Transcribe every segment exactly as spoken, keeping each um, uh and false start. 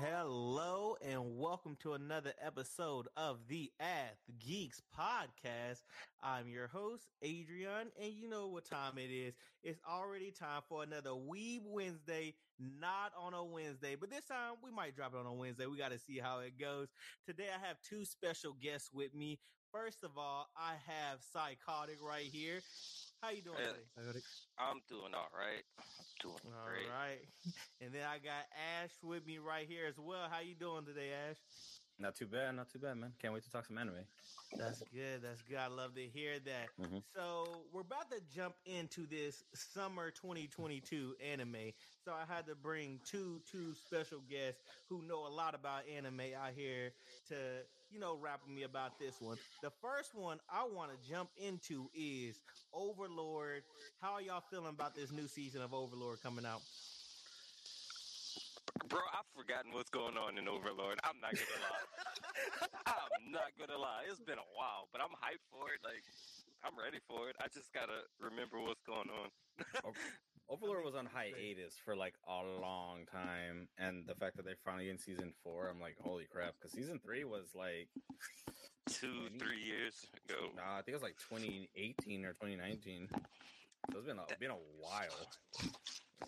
Hello and welcome to another episode of the At the Geeks podcast. I'm your host, Adrian, and you know what time it is. It's already time for another Weeb Wednesday, not on a Wednesday, but this time we might drop it on a Wednesday. We got to see how it goes. Today I have two special guests with me. First of all, I have Psychotic right here. How you doing today? Hey, I'm doing all right. I'm doing all great. All right. And then I got Ash with me right here as well. How you doing today, Ash? Not too bad. Not too bad, man. Can't wait to talk some anime. That's good. That's good. I love to hear that. Mm-hmm. So we're about to jump into this summer twenty twenty-two anime. So I had to bring two two special guests who know a lot about anime out here to, you know, rap with me about this one. The first one I want to jump into is Overlord. How are y'all feeling about this new season of Overlord coming out? Bro, I've forgotten what's going on in Overlord. I'm not going to lie. I'm not going to lie. It's been a while, but I'm hyped for it. Like, I'm ready for it. I just got to remember what's going on. Overlord was on hiatus for like a long time, and the fact that they're finally in season four, I'm like, holy crap! Because season three was like two, three years ago. Nah, I think it was like twenty eighteen or twenty nineteen. So it's been a, that, been a while.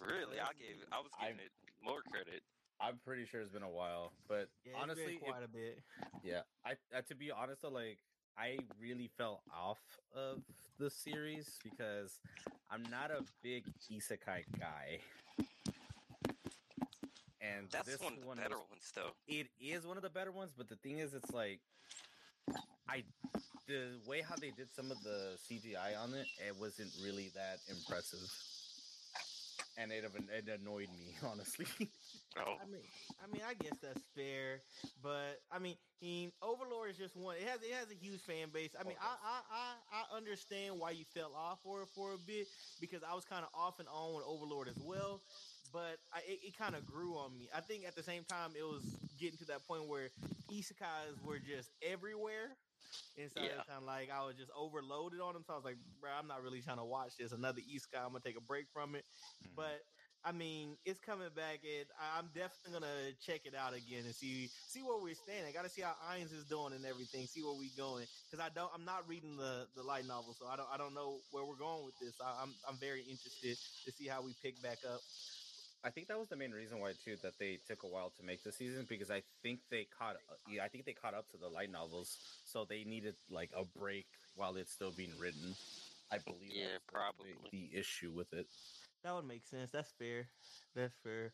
Really, I gave I was giving I, it more credit. I'm pretty sure it's been a while, but yeah, honestly, quite it, a bit. Yeah, I, I to be honest, though, like. I really fell off of the series because I'm not a big isekai guy. And that's this one of the one better was, ones, though. It is one of the better ones, but the thing is, it's like, I the way how they did some of the C G I on it, it wasn't really that impressive. And it, it annoyed me, honestly. Oh. I mean, I mean, I guess that's fair, but I mean, he, Overlord is just one. It has it has a huge fan base. I mean, oh, I, I I I understand why you fell off for for a bit because I was kind of off and on with Overlord as well, but I, it, it kind of grew on me. I think at the same time, it was getting to that point where isekais were just everywhere. And so yeah. Kind of like I was just overloaded on them, so I was like, bro, I'm not really trying to watch this. Another isekai, I'm gonna take a break from it. Mm-hmm. But I mean, it's coming back, and I'm definitely gonna check it out again and see see where we're standing. I gotta see how Ainz is doing and everything. See where we going because I don't. I'm not reading the, the light novel, so I don't. I don't know where we're going with this. I, I'm I'm very interested to see how we pick back up. I think that was the main reason why too that they took a while to make the season because I think they caught yeah, I think they caught up to the light novels, so they needed like a break while it's still being written. I believe yeah, that's probably the, the issue with it. That would make sense. That's fair. That's fair.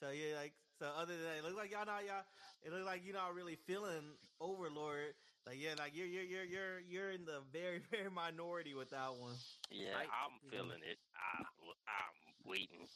So yeah, like so other than that, it looks like y'all not y'all it looks like you're not really feeling Overlord. Like yeah, like you're you're you're you're you're in the very very minority with that one. Yeah, I, I'm feeling it. I, I'm waiting.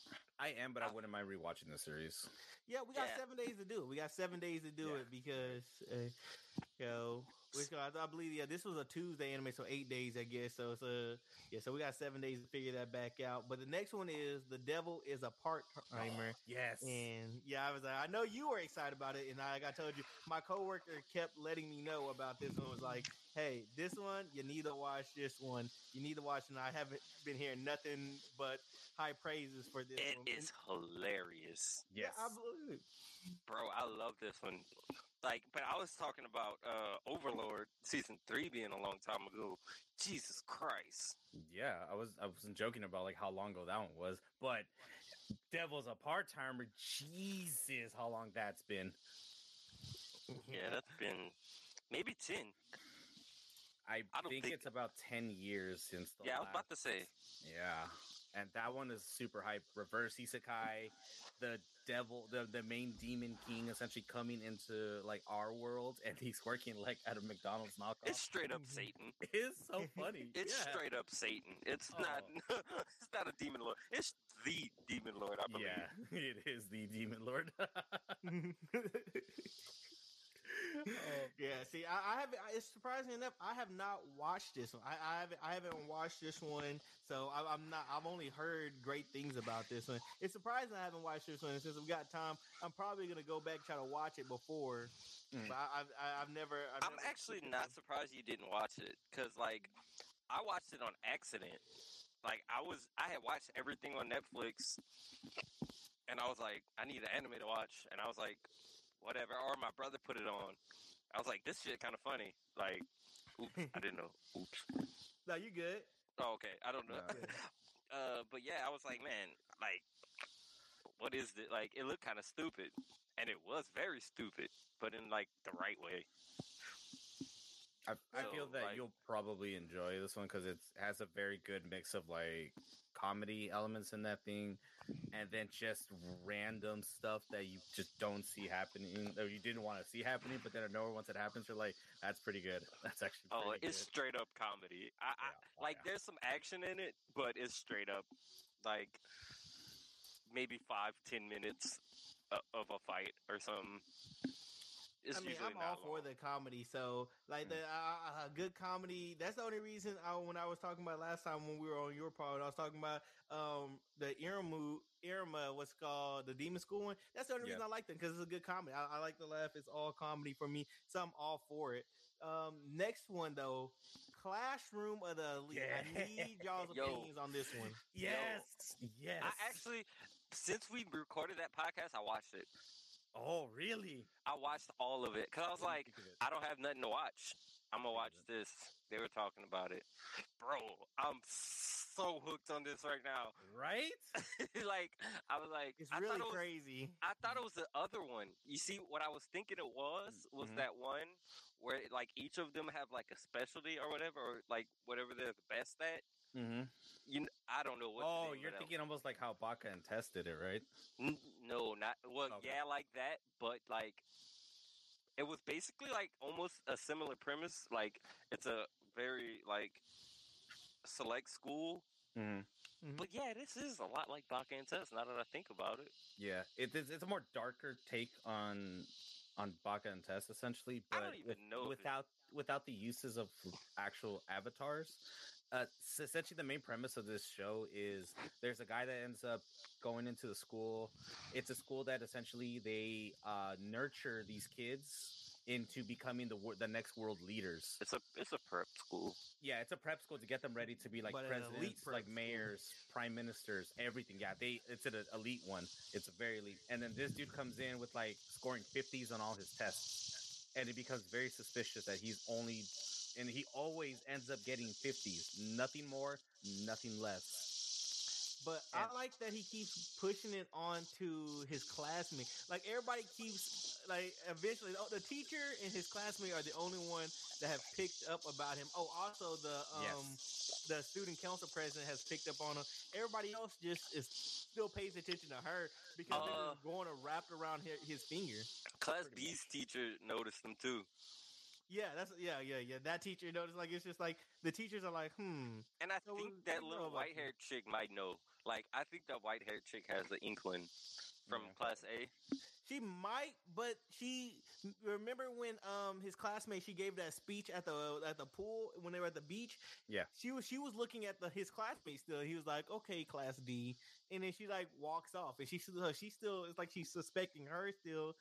I am, but I, I wouldn't mind rewatching the series. Yeah, we got yeah. seven days to do it. We got seven days to do yeah. it because, uh, you know, which I, I believe yeah, this was a Tuesday anime, so eight days I guess. So it's a yeah, so we got seven days to figure that back out. But the next one is The Devil Is A Part Timer. Oh, yes, and yeah, I was like, I know you were excited about it, and I, like I told you, my coworker kept letting me know about. This one was like, hey, this one, you need to watch this one. You need to watch, and I haven't been hearing nothing but high praises for this one. It is hilarious. Yes. Yeah, I believe it. Bro, I love this one. Like, but I was talking about uh, Overlord season three being a long time ago. Jesus Christ. Yeah, I was I wasn't joking about like how long ago that one was, but Devil's a part-timer, Jesus, how long that's been. Yeah, that's been maybe ten. I, I think, think it's about ten years since the Yeah, last. I was about to say. Yeah. And that one is super hype. Reverse isekai. The devil, the, the main demon king essentially coming into like our world and he's working like at a McDonald's knockoff. It's straight up Satan. It's so funny. It's yeah. straight up Satan. It's oh. not it's not a demon lord. It's the demon lord, I believe. Yeah, it is the demon lord. Oh, yeah, see, I, I haven't. It's surprising enough. I have not watched this one. I, I haven't. I haven't watched this one, so I, I'm not. I've only heard great things about this one. It's surprising I haven't watched this one. And since we've got time, I'm probably gonna go back and try to watch it before. Mm. But I, I, I've never. I've I'm never actually not surprised you didn't watch it because, like, I watched it on accident. Like, I was. I had watched everything on Netflix. and I was like, I need an anime to watch, and I was like, whatever. Or my brother put it on. I was like, this shit kind of funny. Like, oops, I didn't know. Oops. No, you good? Oh, okay. I don't know. No. uh, but yeah, I was like, man, like, what is it? Like, it looked kind of stupid, and it was very stupid, but in like the right way. I, I so, feel that like, you'll probably enjoy this one because it has a very good mix of like comedy elements in that thing, and then just random stuff that you just don't see happening, or you didn't want to see happening, but then nowhere once it happens, you're like, that's pretty good. That's actually pretty oh, it's good. Straight up comedy. I, yeah, I like yeah. There's some action in it, but it's straight up like maybe five ten minutes of a fight or something. It's I mean, I'm all long. for the comedy, so like the uh, uh, good comedy. That's the only reason I, when I was talking about last time when we were on your pod, I was talking about um, the Iremu, Irema, what's called the Demon School one. That's the only yeah. reason I like them because it's a good comedy. I, I like to laugh. It's all comedy for me, so I'm all for it. Um, next one though, Classroom of the Elite. Yeah. I need y'all's Yo. opinions on this one. Yes, Yo. yes. I actually, since we recorded that podcast, I watched it. Oh, really? I watched all of it because I was like, I don't have nothing to watch. I'm going to watch this. They were talking about it. Bro, I'm so hooked on this right now. Right? Like, I was like... It's really I it was, crazy. I thought it was the other one. You see, what I was thinking it was, was mm-hmm. that one where, like, each of them have, like, a specialty or whatever, or, like, whatever they're the best at. Mm-hmm. You, I don't know what. Oh, you're thinking that. Almost like how Baka and Tess did it, right? No, not well. Okay. Yeah, like that, but like it was basically like almost a similar premise. Like it's a very like select school, mm-hmm. Mm-hmm. but yeah, this is a lot like Baka and Tess. Now that I think about it, yeah, it, it's it's a more darker take on on Baka and Tess essentially, but I don't even with, know without. It. Without the uses of actual avatars. Uh, so essentially the main premise of this show is there's a guy that ends up going into the school. It's a school that essentially they uh, nurture these kids into becoming the wor- the next world leaders. It's a it's a prep school. Yeah, it's a prep school to get them ready to be like but presidents, like mayors, school. prime ministers, everything. Yeah, they it's an elite one. It's a very elite. And then this dude comes in with like scoring fifties on all his tests. And it becomes very suspicious that he's only, and he always ends up getting fifties. Nothing more, nothing less. But and I like that he keeps pushing it on to his classmate. Like everybody keeps, like eventually, oh, the teacher and his classmate are the only ones that have picked up about him. Oh, also the um yes. the student council president has picked up on him. Everybody else just is still pays attention to her because uh, they were going to wrap around his, his finger. Class B's teacher noticed them too. Yeah, that's yeah, yeah, yeah. That teacher noticed. Like it's just like the teachers are like, hmm. And I so think that little white haired chick might know. Like I think that white haired chick has the inkling from yeah. Class A. She might, but she remember when um his classmate she gave that speech at the at the pool when they were at the beach. Yeah, she was she was looking at the his classmate still. He was like, okay, Class D. And then she like walks off, and she she still it's like she's suspecting her still.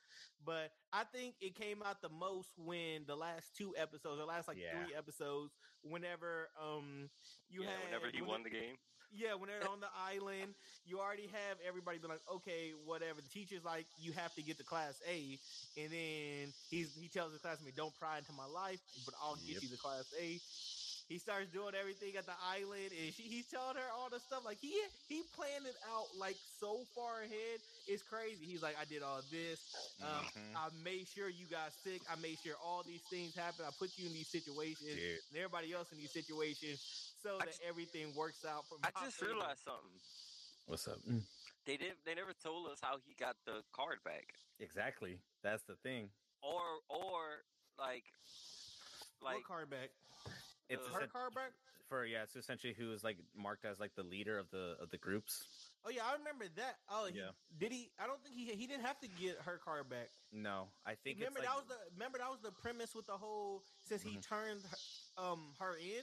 But I think it came out the most when the last two episodes, the last like yeah. three episodes, whenever um you yeah, had whenever he when won the, the game. Yeah, when they're on the island, you already have everybody be like, okay, whatever. The teacher's like, you have to get to Class A, and then he's he tells the classmate, don't pry into my life, but I'll get yep. you to Class A. He starts doing everything at the island, and she, he's telling her all the stuff. Like he he planned it out like so far ahead, it's crazy. He's like, I did all this. Um, mm-hmm. I made sure you got sick. I made sure all these things happened. I put you in these situations, Dude. and everybody else in these situations, so I that just, everything works out. From I just family. realized something. What's up? Mm. They did. They never told us how he got the card back. Exactly. That's the thing. Or or like like what card back. It's her card back for yeah. It's essentially who is like marked as like the leader of the of the groups. Oh yeah, I remember that. Oh he, yeah, did he? I don't think he he didn't have to get her card back. No, I think remember it's that like, was the remember that was the premise with the whole since mm-hmm. he turned um her in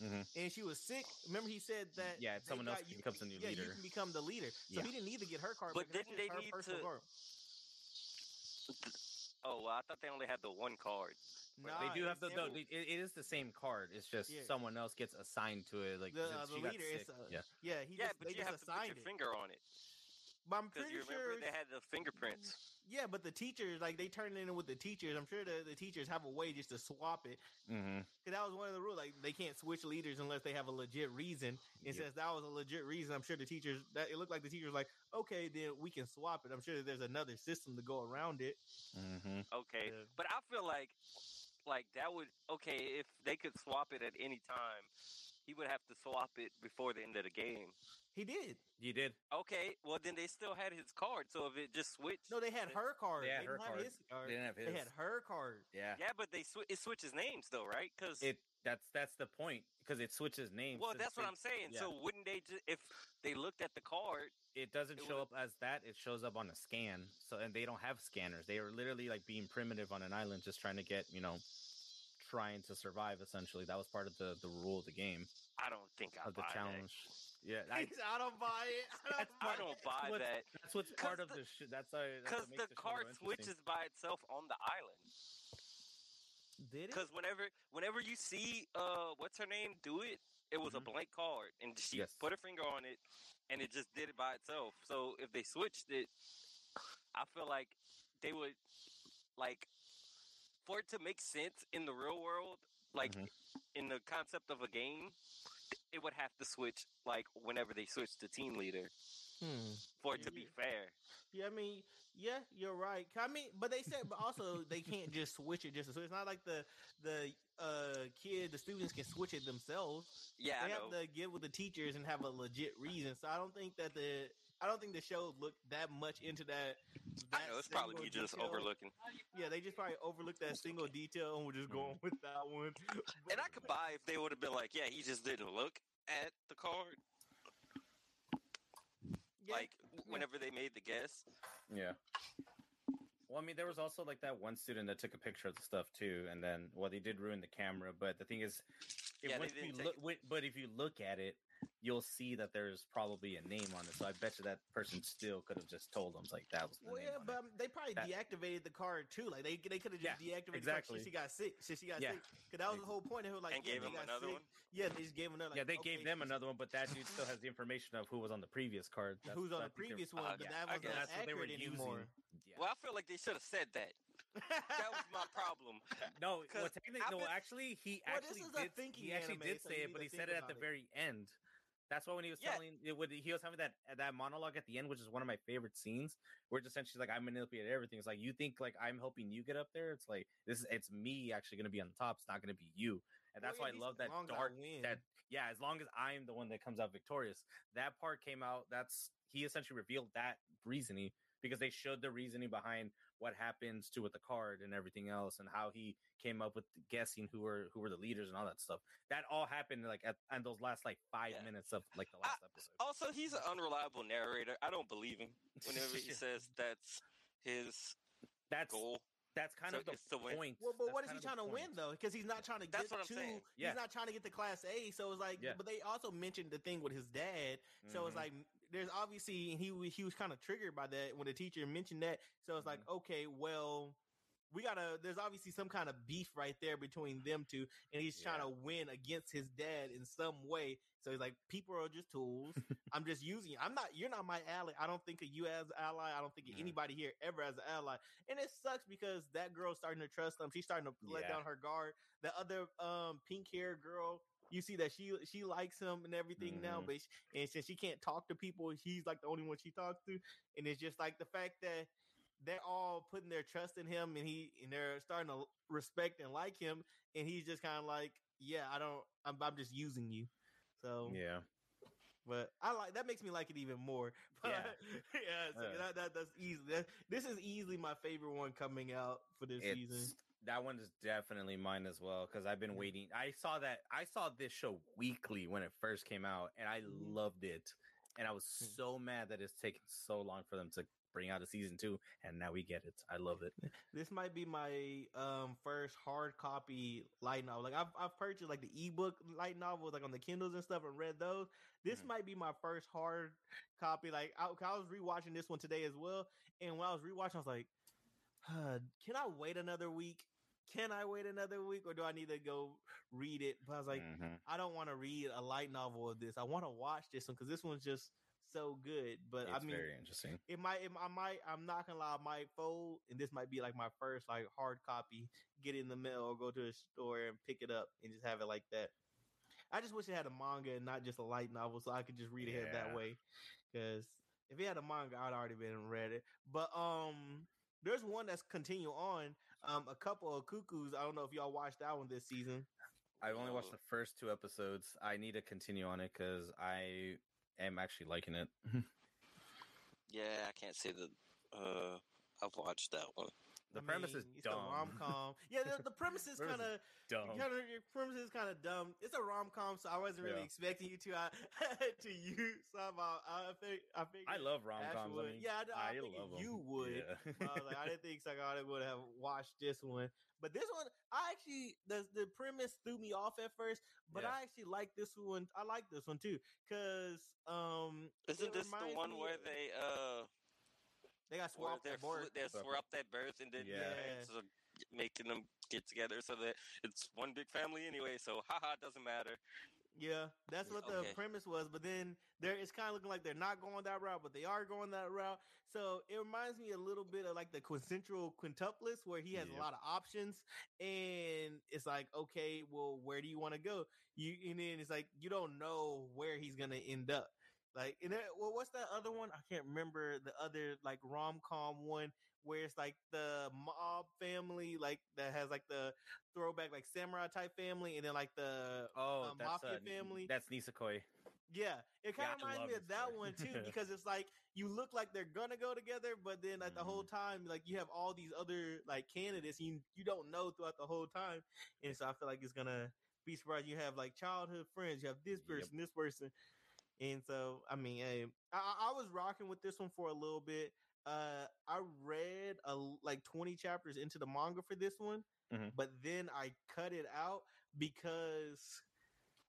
mm-hmm. and she was sick. Remember he said that yeah, someone got, else you, becomes the new yeah, leader. You can become the leader. So yeah. he didn't need to get her card but back. But didn't they need to? Card. Oh well, I thought they only had the one card. Nah, they do have the though. It, it is the same card. It's just yeah. someone else gets assigned to it. Like the, uh, the leader, is, uh, yeah, yeah, he yeah. Just, but you just have to put your it. finger on it. But I'm pretty you remember sure they had the fingerprints. Yeah, but the teachers, like they turned it in with the teachers. I'm sure the, the teachers have a way just to swap it. Mm-hmm. Cause that was one of the rules. Like they can't switch leaders unless they have a legit reason. And yep. since that was a legit reason, I'm sure the teachers that it looked like the teachers like, okay, then we can swap it. I'm sure that there's another system to go around it. Mm-hmm. Okay. Yeah. But I feel like like that would okay, if they could swap it at any time, he would have to swap it before the end of the game. He did. He did. Okay. Well, then they still had his card. So if it just switched, no, they had her card. They, had they her didn't card. have his card. They didn't have his. They had her card. Yeah. Yeah, but they sw- it switches names though, right? Because it that's that's the point. Because it switches names. Well, that's what I'm saying. Yeah. So wouldn't they just if they looked at the card? It doesn't it show would've... up as that. It shows up on a scan. So and they don't have scanners. They are literally like being primitive on an island, just trying to get you know, trying to survive. Essentially, that was part of the the rule of the game. I don't think I of buy the challenge. That. Yeah, I, I don't buy it. I don't buy, I don't buy what, that. That's what's part the, of the shit. That's because the, the card switches by itself on the island. Did it? Because whenever, whenever you see, uh, what's her name? Do it. It was mm-hmm. a blank card, and she yes. put her finger on it, and it just did it by itself. So if they switched it, I feel like they would like for it to make sense in the real world, like mm-hmm. in the concept of a game. It would have to switch, like, whenever they switch to team leader hmm. for it to yeah. be fair. Yeah, I mean, yeah, you're right. I mean, but they said, but also, they can't just switch it just to switch. It's not like the the uh, kid, the students can switch it themselves. Yeah, They I have know. to get with the teachers and have a legit reason. So I don't think that the... I don't think the show looked that much into that. that I know, it's probably me just detail. overlooking. Yeah, they just probably overlooked that single detail and were just going with that one. And I could buy if they would have been like, yeah, he just didn't look at the card. Yeah. Like, whenever they made the guess. Yeah. Well, I mean, there was also, like, that one student that took a picture of the stuff, too. And then, well, they did ruin the camera. But the thing is, it yeah, you lo- it. but if you look at it, you'll see that there's probably a name on it. So I bet you that person still could have just told them like that was the well, name yeah, but it. They probably that, deactivated the card too. Like they they could have just yeah, deactivated exactly. the card since she got sick. Since she got yeah. sick. Because that was the whole point. They were like, and yeah, gave him another sick. one. Yeah, they just gave another like, Yeah, they okay, gave them another one, but that dude still has the information of who was on the previous card. That's, Who's on the previous one, uh, but yeah, that was not accurate anymore. Yeah. Well, I feel like they should have said that. That was my problem. No, well, technically, no, actually, he actually well, did, thinking he actually anime, did say so it, but he said it at the it. very end. That's why when he was yeah. telling, it would he was having that that monologue at the end, which is one of my favorite scenes, where it's essentially like I manipulated everything. It's like you think like I'm helping you get up there. It's like this is it's me actually going to be on the top. It's not going to be you, and that's well, why I love that dark. That yeah, as long as I'm the one that comes out victorious, that part came out. That's he essentially revealed that reasoning. Because they showed the reasoning behind what happens to with the card and everything else, and how he came up with guessing who were who were the leaders and all that stuff. That all happened like at, at those last like five yeah. minutes of like the last I, episode. Also, he's an unreliable narrator. I don't believe him whenever he says that's his that's, goal. That's kind so of the point. Well, but that's what is he trying to point. win though? Because he's not trying to that's get what I'm to. Yeah. He's not trying to get to class A. So it's like, yeah. but they also mentioned the thing with his dad. Mm-hmm. So it's like, there's obviously he he was kind of triggered by that when the teacher mentioned that. So it's mm-hmm. like, okay, well, we gotta. There's obviously some kind of beef right there between them two, and he's yeah. trying to win against his dad in some way. So he's like, people are just tools. I'm just using you. I'm not, you're not my ally. I don't think of you as an ally. I don't think of anybody here ever as an ally. And it sucks because that girl's starting to trust him. She's starting to yeah. let down her guard. The other um, pink haired girl, you see that she she likes him and everything mm-hmm. now, but she, and since she can't talk to people, he's like the only one she talks to. And it's just like the fact that they're all putting their trust in him and he and they're starting to respect and like him. And he's just kind of like, yeah, I don't, I'm, I'm just using you. So yeah, but I like that makes me like it even more. But, yeah, yeah. So uh, that, that that's easy. That, this is easily my favorite one coming out for this season. That one is definitely mine as well because I've been waiting. I saw that I saw this show weekly when it first came out, and I loved it. And I was so mad that it's taken so long for them to bring out a season two, and now we get it. I love it. This might be my um first hard copy light novel. Like I've I've purchased like the ebook light novels, like on the Kindles and stuff, and read those. This mm-hmm. might be my first hard copy. Like I, I was rewatching this one today as well, and when I was rewatching, I was like, huh, "Can I wait another week? Can I wait another week, or do I need to go read it?" But I was like, mm-hmm. "I don't want to read a light novel of this. I want to watch this one because this one's just." so good. But it's I mean, very interesting. It might, it, I might, I'm not gonna lie, I might fold, and this might be like my first like hard copy, get in the mail, or go to a store and pick it up and just have it like that. I just wish it had a manga and not just a light novel, so I could just read ahead yeah. that way. Because if it had a manga, I'd already been read it. But um, there's one that's continue on. Um, a couple of cuckoos. I don't know if y'all watched that one this season. I only watched the first two episodes. I need to continue on it because I am actually liking it. Yeah, I can't say that uh, I've watched that one. The I premise mean, is dumb. It's a rom-com. Yeah, the, the premise is kind of dumb. Your premise is kind of dumb. It's a rom-com, so I wasn't really yeah. expecting you to I, to you. So I, I think I think I love rom-coms. I mean, yeah, I, I, I love you them. would. Yeah. I, like, I didn't think Psychotic would have watched this one, but this one I actually the the premise threw me off at first, but yeah. I actually like this one. I like this one too because um, isn't this the one where of, they uh. They got swapped their birth. They swapped that birth and then yeah. yeah making them get together so that it's one big family anyway. So haha, it doesn't matter. Yeah, that's what the okay. premise was. But then there, it's kind of looking like they're not going that route, but they are going that route. So it reminds me a little bit of like the quintessential quintuplets where he has yeah. a lot of options, and it's like, okay, well, where do you want to go? You and then it's like you don't know where he's gonna end up. Like, and there, well, what's that other one? I can't remember the other like rom-com one where it's like the mob family, like that has like the throwback like samurai type family, and then like the oh uh, that's, mafia uh, family. That's Nisekoi. Yeah, it kind of yeah, reminds me of that story. One too because it's like you look like they're gonna go together, but then like mm-hmm. the whole time, like you have all these other like candidates you you don't know throughout the whole time, and so I feel like it's gonna be surprised. You have like childhood friends, you have this person, yep. this person. And so, I mean, hey, I, I was rocking with this one for a little bit. Uh, I read a, like twenty chapters into the manga for this one, mm-hmm. but then I cut it out because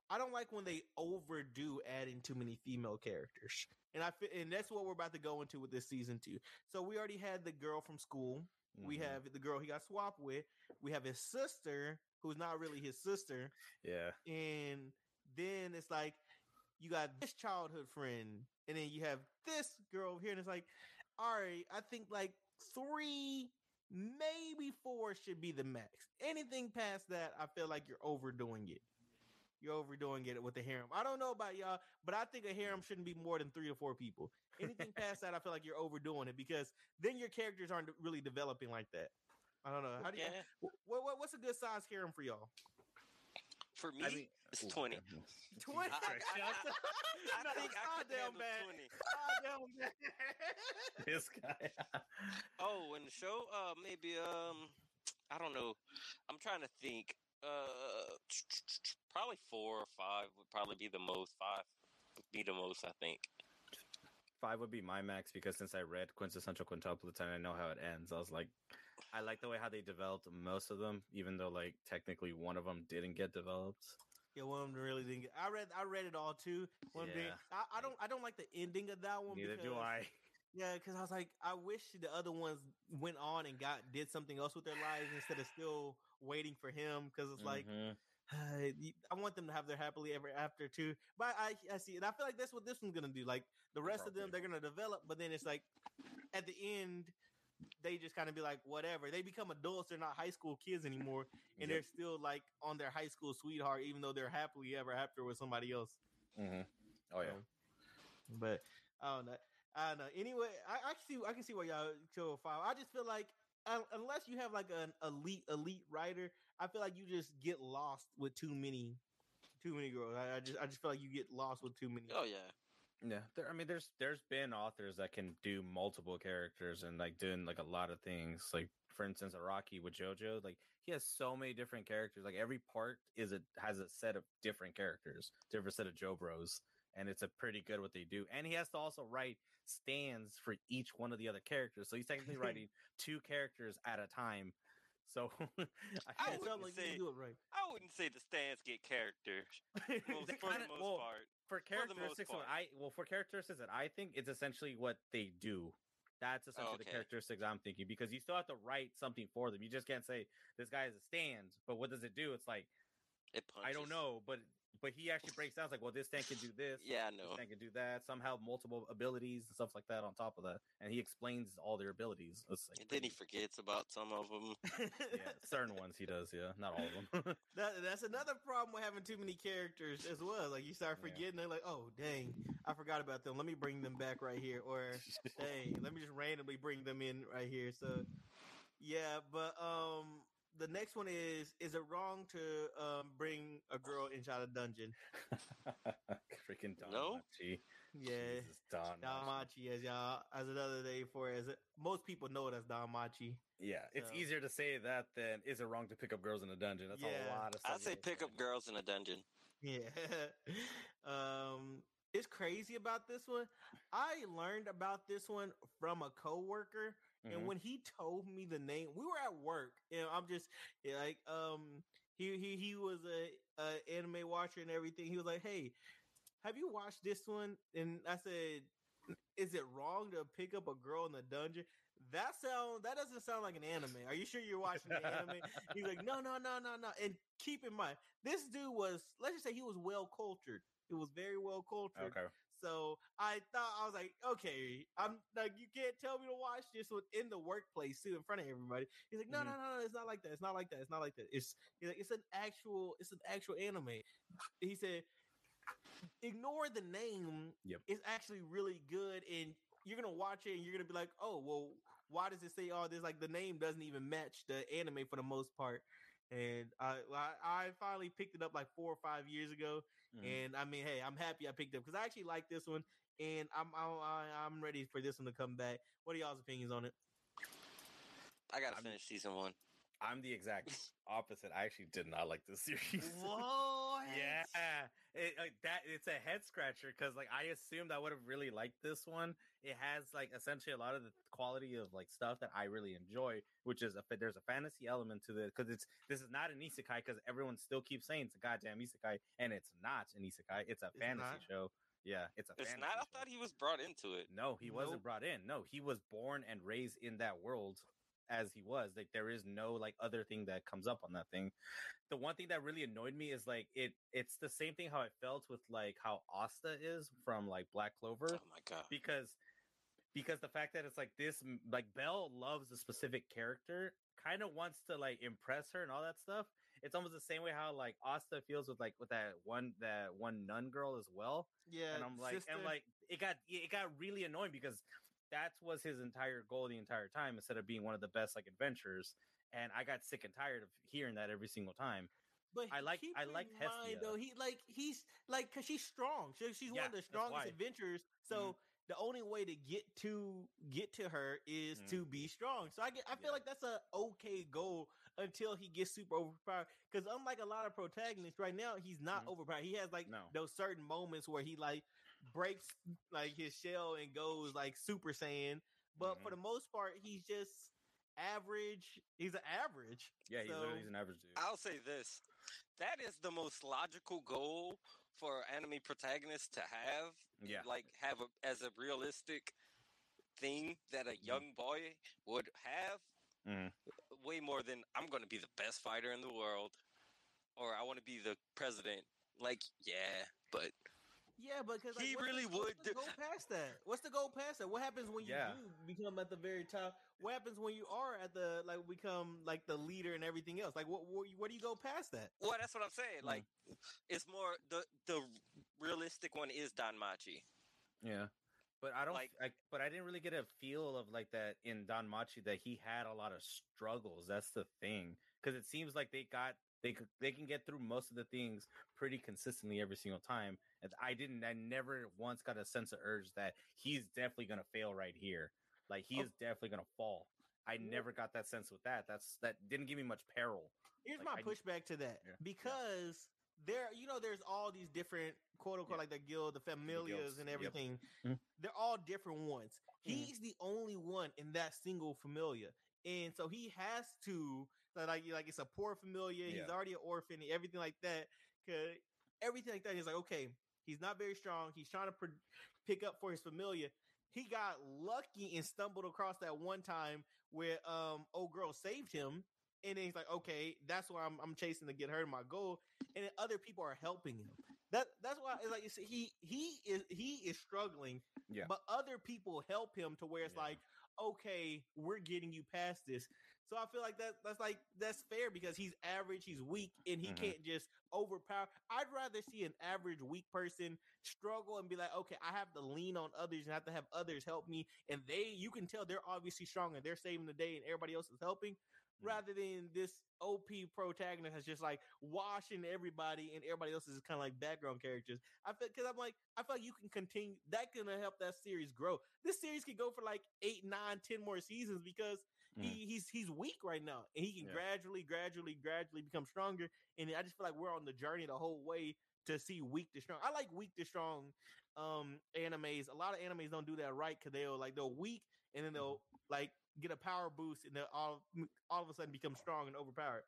I don't like when they overdo adding too many female characters. And I and that's what we're about to go into with this season two. So we already had the girl from school. Mm-hmm. We have the girl he got swapped with. We have his sister, who's not really his sister. Yeah. And then it's like, you got this childhood friend, and then you have this girl over here, and it's like, all right, I think like three, maybe four should be the max. Anything past that, I feel like you're overdoing it. You're overdoing it with the harem. I don't know about y'all, but I think a harem shouldn't be more than three or four people. Anything past that, I feel like you're overdoing it because then your characters aren't really developing like that. I don't know. How do yeah. you? What, what what's a good size harem for y'all? For me, I mean, it's ooh, twenty. twenty? I, I, I, I think I could handle bad. twenty. This guy. Oh, and the show, uh, maybe, um, I don't know. I'm trying to think. Uh, probably four or five would probably be the most. Five would be the most, I think. Five would be my max because since I read Quintessential Quintuplets and I know how it ends, I was like, I like the way how they developed most of them, even though like technically one of them didn't get developed. Yeah, one of them really didn't get. I read, I read it all too. One yeah. day, I, I don't, I don't like the ending of that one. Neither because, do I. Yeah, because I was like, I wish the other ones went on and got did something else with their lives instead of still waiting for him. Because it's mm-hmm. like. Uh, I want them to have their happily ever after too, but I, I see, and I feel like that's what this one's gonna do. Like the rest Probably. of them, they're gonna develop, but then it's like at the end, they just kind of be like, whatever. They become adults; they're not high school kids anymore, and yep. they're still like on their high school sweetheart, even though they're happily ever after with somebody else. Mm-hmm. Oh yeah, um, but I don't know. I don't know. Anyway, I, I can see, I can see why y'all show a five. I just feel like. Unless you have like an elite elite writer, I feel like you just get lost with too many, too many girls. I, I just I just feel like you get lost with too many. Oh yeah, yeah. There, I mean, there's there's been authors that can do multiple characters and like doing like a lot of things. Like for instance, Araki with JoJo, like he has so many different characters. Like every part is a has a set of different characters, different set of Joe Bros. And it's a pretty good what they do. And he has to also write stands for each one of the other characters. So he's technically writing two characters at a time. So I, I, wouldn't like say, do it right. I wouldn't say the stands get characters most, for kinda, the most well, part. For characteristics, for I well for characteristics that I think it's essentially what they do. That's essentially oh, okay. the characteristics I'm thinking because you still have to write something for them. You just can't say this guy is a stand, but what does it do? It's like it punches. I don't know, but but he actually breaks down. It's like, well, this tank can do this. Yeah, no. This tank can do that. Somehow multiple abilities and stuff like that on top of that. And he explains all their abilities. It's like, and then he forgets about some of them. Yeah, certain ones he does, yeah. Not all of them. that, that's another problem with having too many characters as well. Like, you start forgetting. Yeah. They're like, oh, dang, I forgot about them. Let me bring them back right here. Or, dang, let me just randomly bring them in right here. So, yeah, but... um. The next one is, is it wrong to um, bring a girl inside a dungeon? Freaking Danmachi. No? Yeah. Danmachi, yes, y'all. As another day for as it, most people know it as Danmachi. Yeah, so. It's easier to say that than is it wrong to pick up girls in a dungeon? That's yeah. a lot of stuff. I'd say pick up girls in a dungeon. Yeah. um, it's crazy about this one. I learned about this one from a coworker. And when he told me the name, we were at work, and I'm just like, um, he he he was a, a anime watcher and everything. He was like, "Hey, have you watched this one?" And I said, "Is it wrong to pick up a girl in the dungeon?" That sound that doesn't sound like an anime. Are you sure you're watching the anime? He's like, "No, no, no, no, no." And keep in mind, this dude was, let's just say, he was well cultured. It was very well cultured. Okay. So I thought, I was like, okay, I'm like, you can't tell me to watch this one in the workplace too, in front of everybody. He's like, no, mm-hmm. no, no, no, it's not like that. It's not like that. It's not like that. It's he's like, it's an actual, it's an actual anime. He said, ignore the name. Yep. It's actually really good, and you're gonna watch it, and you're gonna be like, oh, well, why does it say all this? Like, the name doesn't even match the anime for the most part. And I, I finally picked it up like four or five years ago, mm-hmm. and I mean, hey, I'm happy I picked it up because I actually like this one, and I'm I, I'm ready for this one to come back. What are y'all's opinions on it? I gotta I'm, finish season one. I'm the exact opposite. I actually did not like this series. Whoa, yeah, it, like, that it's a head scratcher because like I assumed I would have really liked this one. It has like essentially a lot of the quality of like stuff that I really enjoy, which is a there's a fantasy element to this because it's this is not an isekai because everyone still keeps saying it's a goddamn isekai and it's not an isekai. It's a it's fantasy not. show. Yeah, it's a it's fantasy not. I show. thought he was brought into it. No, he nope. wasn't brought in. No, he was born and raised in that world. As he was, like, there is no like other thing that comes up on that thing. The one thing that really annoyed me is like it it's the same thing how I felt with like how Asta is from like Black Clover. Oh my god. Because because the fact that it's like this like Belle loves a specific character, kind of wants to like impress her and all that stuff. It's almost the same way how like Asta feels with like with that one that one nun girl as well. Yeah. And I'm like sister. and like it got it got really annoying because that was his entire goal the entire time instead of being one of the best like adventurers, and I got sick and tired of hearing that every single time. But I like I like Hestia though. He like he's like because she's strong. She, she's yeah, one of the strongest adventurers. So mm-hmm. the only way to get to get to her is mm-hmm. to be strong. So I get I feel yeah. like that's a okay goal until he gets super overpowered. Because unlike a lot of protagonists right now, he's not mm-hmm. overpowered. He has like no. those certain moments where he like breaks like his shell and goes like Super Saiyan. But mm-hmm. for the most part, he's just average. He's an average. Yeah, he's, so, he's an average dude. I'll say this. That is the most logical goal for anime protagonists to have. Yeah. Like, have a, as a realistic thing that a young boy would have. Mm. Way more than, I'm going to be the best fighter in the world. Or I want to be the president. Like, yeah, but... Yeah, because like, he really the, would do- go past that. What's the goal past that? What happens when you yeah. do become at the very top? What happens when you are at the like become like the leader and everything else? Like, what what, what do you go past that? Well, that's what I'm saying. Like, mm. it's more the the realistic one is Danmachi. Yeah, but I don't like. I, but I didn't really get a feel of like that in Danmachi that he had a lot of struggles. That's the thing because it seems like they got. They they can get through most of the things pretty consistently every single time. And I didn't, I never once got a sense of urge that he's definitely going to fail right here. Like he is oh. definitely going to fall. I never got that sense with that. That's that didn't give me much peril. Here's like, my I, pushback to that yeah. because yeah. there, you know, there's all these different quote unquote yeah. like the guild, the familias, the and everything. Yep. They're all different ones. Mm-hmm. He's the only one in that single familia. And so he has to, like, like it's a poor familia. Yeah. He's already an orphan, everything like that. Cause everything like that. He's like, okay, he's not very strong. He's trying to pr- pick up for his familia. He got lucky and stumbled across that one time where um old girl saved him. And then he's like, okay, that's why I'm, I'm chasing to get her to my goal. And then other people are helping him. That that's why it's like you see, he he is he is struggling, yeah. But other people help him to where it's yeah. like, okay, we're getting you past this. So I feel like that that's like that's fair because he's average, he's weak, and he mm-hmm. can't just overpower. I'd rather see an average weak person struggle and be like, okay, I have to lean on others and have to have others help me. And they you can tell they're obviously strong and they're saving the day and everybody else is helping. Rather than this O P protagonist that's just like washing everybody and everybody else is kind of like background characters. I feel because I'm like, I feel like you can continue that can help that series grow. This series could go for like eight, nine, ten more seasons because mm. he, he's he's weak right now and he can yeah. gradually, gradually, gradually become stronger. And I just feel like we're on the journey the whole way to see weak to strong. I like weak to strong um, animes. A lot of animes don't do that right because they'll like they'll weak and then they'll like. Get a power boost and then all all of a sudden become strong and overpowered.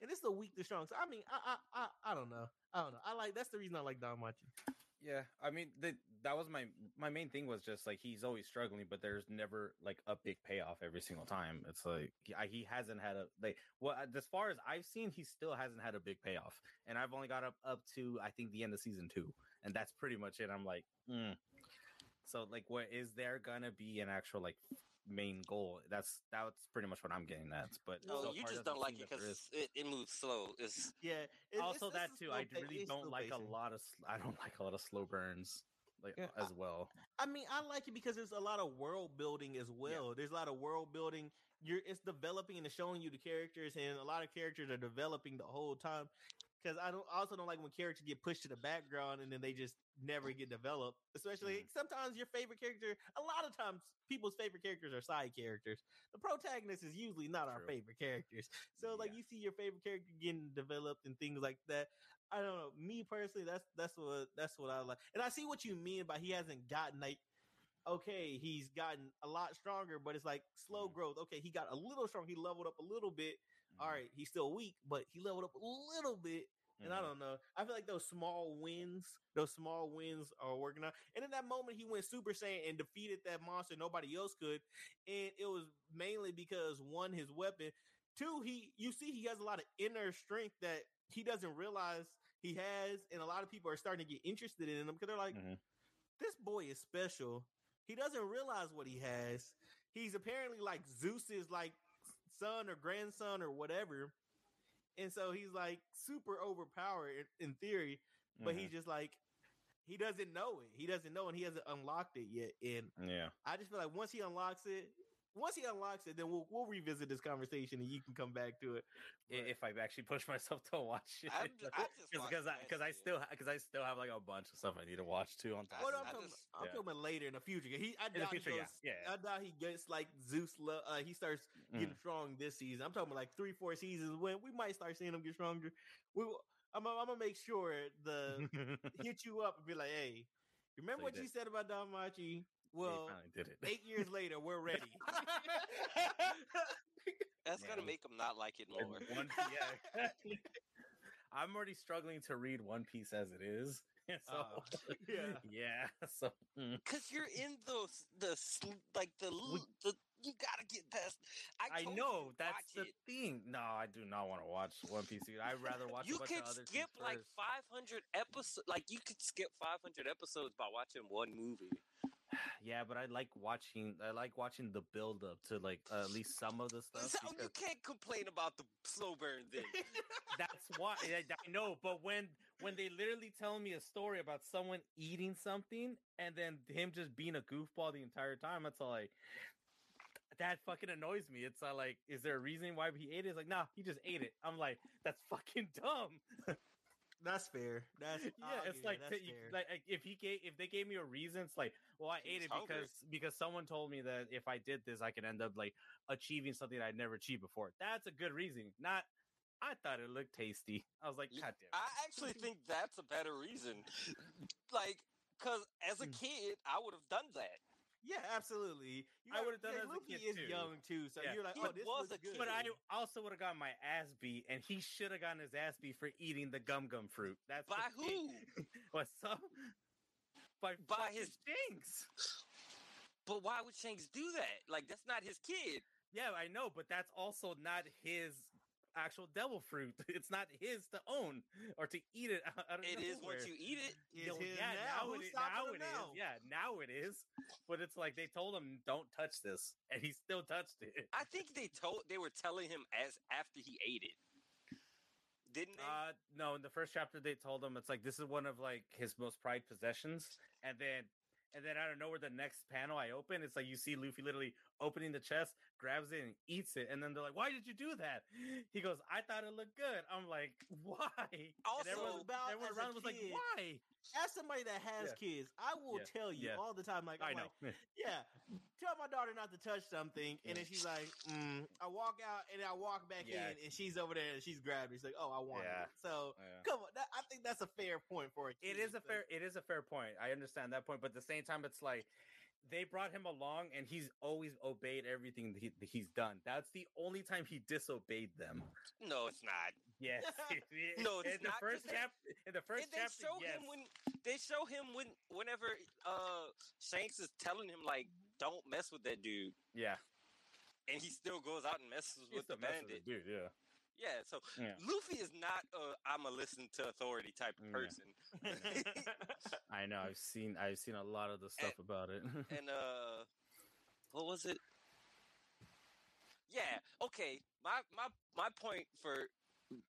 And it's the weak to strong. So I mean, I I I, I don't know. I don't know. I like that's the reason I like Danmachi. Yeah, I mean, the, that was my my main thing was just like he's always struggling, but there's never like a big payoff every single time. It's like he, I, he hasn't had a like. Well, as far as I've seen, he still hasn't had a big payoff, and I've only got up up to I think the end of season two, and that's pretty much it. I'm like, mm. So like, what is there gonna be an actual like? Main goal that's that's pretty much what I'm getting at, but no, so you just don't like it because it, it moves slow. It's yeah, it, also it's, that it's too. I really don't like pacing. a lot of I don't like a lot of slow burns, like yeah, as well. I, I mean, I like it because there's a lot of world building as well. Yeah. There's a lot of world building. You're it's developing and it's showing you the characters, and a lot of characters are developing the whole time. Because I don't I also don't like when characters get pushed to the background and then they just never get developed. Especially mm-hmm. sometimes your favorite character, a lot of times people's favorite characters are side characters. The protagonist is usually not True. our favorite characters. So yeah. like you see your favorite character getting developed and things like that. I don't know. Me personally, that's that's what that's what I like. And I see what you mean by he hasn't gotten like okay, he's gotten a lot stronger, but it's like slow mm-hmm. growth. Okay, he got a little strong. He leveled up a little bit. Mm-hmm. All right, he's still weak, but he leveled up a little bit. And mm-hmm. I don't know. I feel like those small wins, those small wins are working out. And in that moment, he went Super Saiyan and defeated that monster nobody else could. And it was mainly because one, his weapon. Two, he you see he has a lot of inner strength that he doesn't realize he has. And a lot of people are starting to get interested in him because they're like, mm-hmm. this boy is special. He doesn't realize what he has. He's apparently like Zeus's like son or grandson or whatever. And so he's like super overpowered in, in theory, but mm-hmm. he's just like, he doesn't know it. He doesn't know and he hasn't unlocked it yet. And yeah, I just feel like once he unlocks it, once he unlocks it, then we'll we'll revisit this conversation and you can come back to it. But if I actually push myself to watch it, because I because I still because I still have like a bunch of stuff I need to watch too. On well, I'm talking, just, I'm yeah. talking later in the future. He I in doubt the future, he goes, yeah. Yeah. I doubt he gets like Zeus. Uh, he starts getting mm. strong this season. I'm talking about like three, four seasons when we might start seeing him get stronger. We will, I'm I'm gonna make sure the hit you up and be like, hey, remember so what you said about Danmachi? Well, did it. eight years later, we're ready. That's Man. gonna make him not like it more. One, yeah. I'm already struggling to read One Piece as it is. So, uh, yeah, yeah. So, because you're in those the like the, the you gotta get past. I, I know that's the it. thing. No, I do not want to watch One Piece. Either. I'd rather watch. You could skip like first. five hundred episodes. Like you could skip five hundred episodes by watching one movie. Yeah, but I like watching. I like watching the build up to like uh, at least some of the stuff. So because... you can't complain about the slow burn thing. That's why I, I know. But when when they literally tell me a story about someone eating something and then him just being a goofball the entire time, that's all like that fucking annoys me. It's not like, is there a reason why he ate it? It's like, nah, he just ate it. I'm like, that's fucking dumb. That's fair. That's yeah. Oh, it's yeah, like, that's you, fair. Like if he gave, if they gave me a reason, it's like, well, I He's ate it hungry. because because someone told me that if I did this, I could end up like achieving something I'd never achieved before. That's a good reason. Not, I thought it looked tasty. I was like, God damn it. I actually think that's a better reason. Like, because as a kid, I would have done that. Yeah, absolutely. You I would have done yeah, it as Luffy a kid is too. young too, so yeah. you're like, oh, this was a good. But I also would have gotten my ass beat, and he should have gotten his ass beat for eating the gum gum fruit. That's by who? What's up? By by his Shanks. But why would Shanks do that? Like, that's not his kid. Yeah, I know, but that's also not his actual devil fruit. It's not his to own or to eat it out of It nowhere. Is once you eat it. It's well, his yeah, now, now it, now it now? is. Yeah, now it is. But it's like they told him, don't touch this. And he still touched it. I think they told they were telling him as after he ate it. Didn't they? Uh, no, in the first chapter they told him it's like this is one of like his most prized possessions. And then and then I don't know where the next panel I open, it's like you see Luffy literally opening the chest, grabs it and eats it. And then they're like, why did you do that? He goes, I thought it looked good. I'm like, why? Also, and everyone, about everyone around was like, why? As somebody that has yeah. kids, I will yeah. tell you yeah. all the time, like, I'm I know. Like, yeah, tell my daughter not to touch something. And then she's like, mm. I walk out and I walk back yeah. in and she's over there and she's grabbing me. She's like, oh, I want yeah. it. So yeah. come on. That, I think that's a fair point for a kid. It is a fair, it is a fair point. I understand that point. But at the same time, it's like they brought him along and he's always obeyed everything that he, that he's done. That's the only time he disobeyed them. No, it's not. Yes. No, it's in not. The first chap- they, in the first they chapter, show yes. him when, they show him when, whenever uh, Shanks is telling him, like, don't mess with that dude. Yeah. And he still goes out and messes with the bandit. With the dude, yeah. Yeah, so yeah. Luffy is not a I'm a listen to authority type of person. Yeah. I know. I've seen I've seen a lot of the stuff and, about it. And uh what was it? Yeah, okay. My my my point for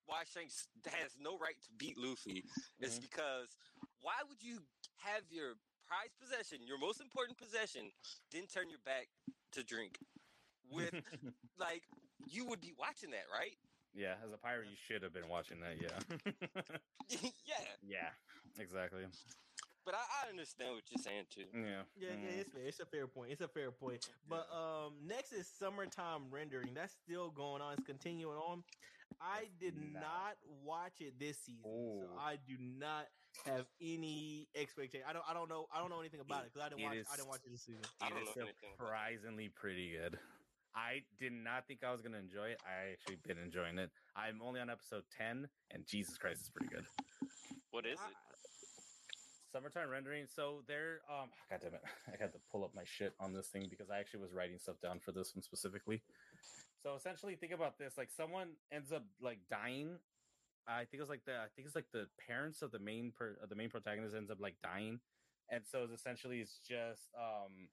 why Shanks has no right to beat Luffy mm-hmm. is because why would you have your prized possession, your most important possession, then turn your back to drink? With like you would be watching that, right? Yeah, as a pirate, you should have been watching that, yeah. yeah. Yeah, exactly. But I, I understand what you're saying, too. Yeah. Yeah, mm. yeah, it's fair. It's a fair point. It's a fair point. But um, next is Summertime Rendering. That's still going on. It's continuing on. I did not, not watch it this season, Ooh. so I do not have any expectation. I don't. I don't know. I don't know anything about it because I didn't it watch. Is, I didn't watch it this season. It is surprisingly pretty good. I did not think I was going to enjoy it. I actually been enjoying it. I'm only on episode ten, and Jesus Christ, it's pretty good. What is it? Uh, Summertime Rendering. So there, um, God damn it. I had to pull up my shit on this thing because I actually was writing stuff down for this one specifically. So essentially think about this. Like someone ends up like dying. I think it was like the, I think it's like the parents of the main, per, of the main protagonist ends up like dying. And so it's essentially it's just, um,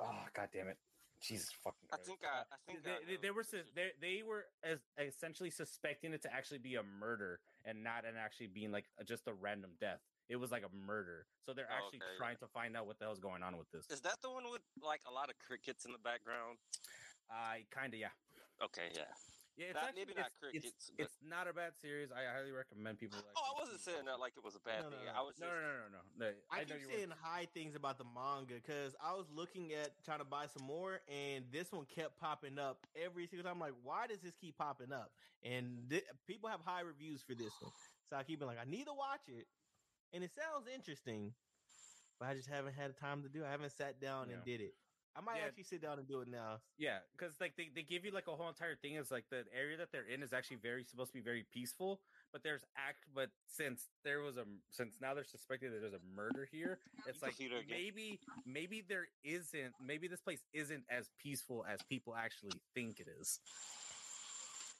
oh, God damn it. Jesus fucking Christ. I think I, I think they, I they, they were su- they, they were as essentially suspecting it to actually be a murder and not an actually being like a, just a random death. It was like a murder, so they're actually oh, okay. trying to find out what the hell's going on with this. Is that the one with like a lot of crickets in the background? I uh, kind of yeah. Okay, yeah. Yeah, it's not, actually, maybe it's, not crickets. It's, but... it's not a bad series. I highly recommend people. Like oh, I wasn't saying that like it was a bad no, thing. No, no. I was no, just... no, no, no, no, no. I, I keep saying were... high things about the manga because I was looking at trying to buy some more, and this one kept popping up every single time. I'm like, why does this keep popping up? And th- people have high reviews for this one, so I keep being like, I need to watch it, and it sounds interesting, but I just haven't had time to do it. I haven't sat down yeah. and did it. I might yeah. actually sit down and do it now. Yeah, because like they, they give you like a whole entire thing. It's like the area that they're in is actually very supposed to be very peaceful, but there's act. But since there was a since now they're suspecting that there's a murder here, it's like maybe maybe there isn't. Maybe this place isn't as peaceful as people actually think it is.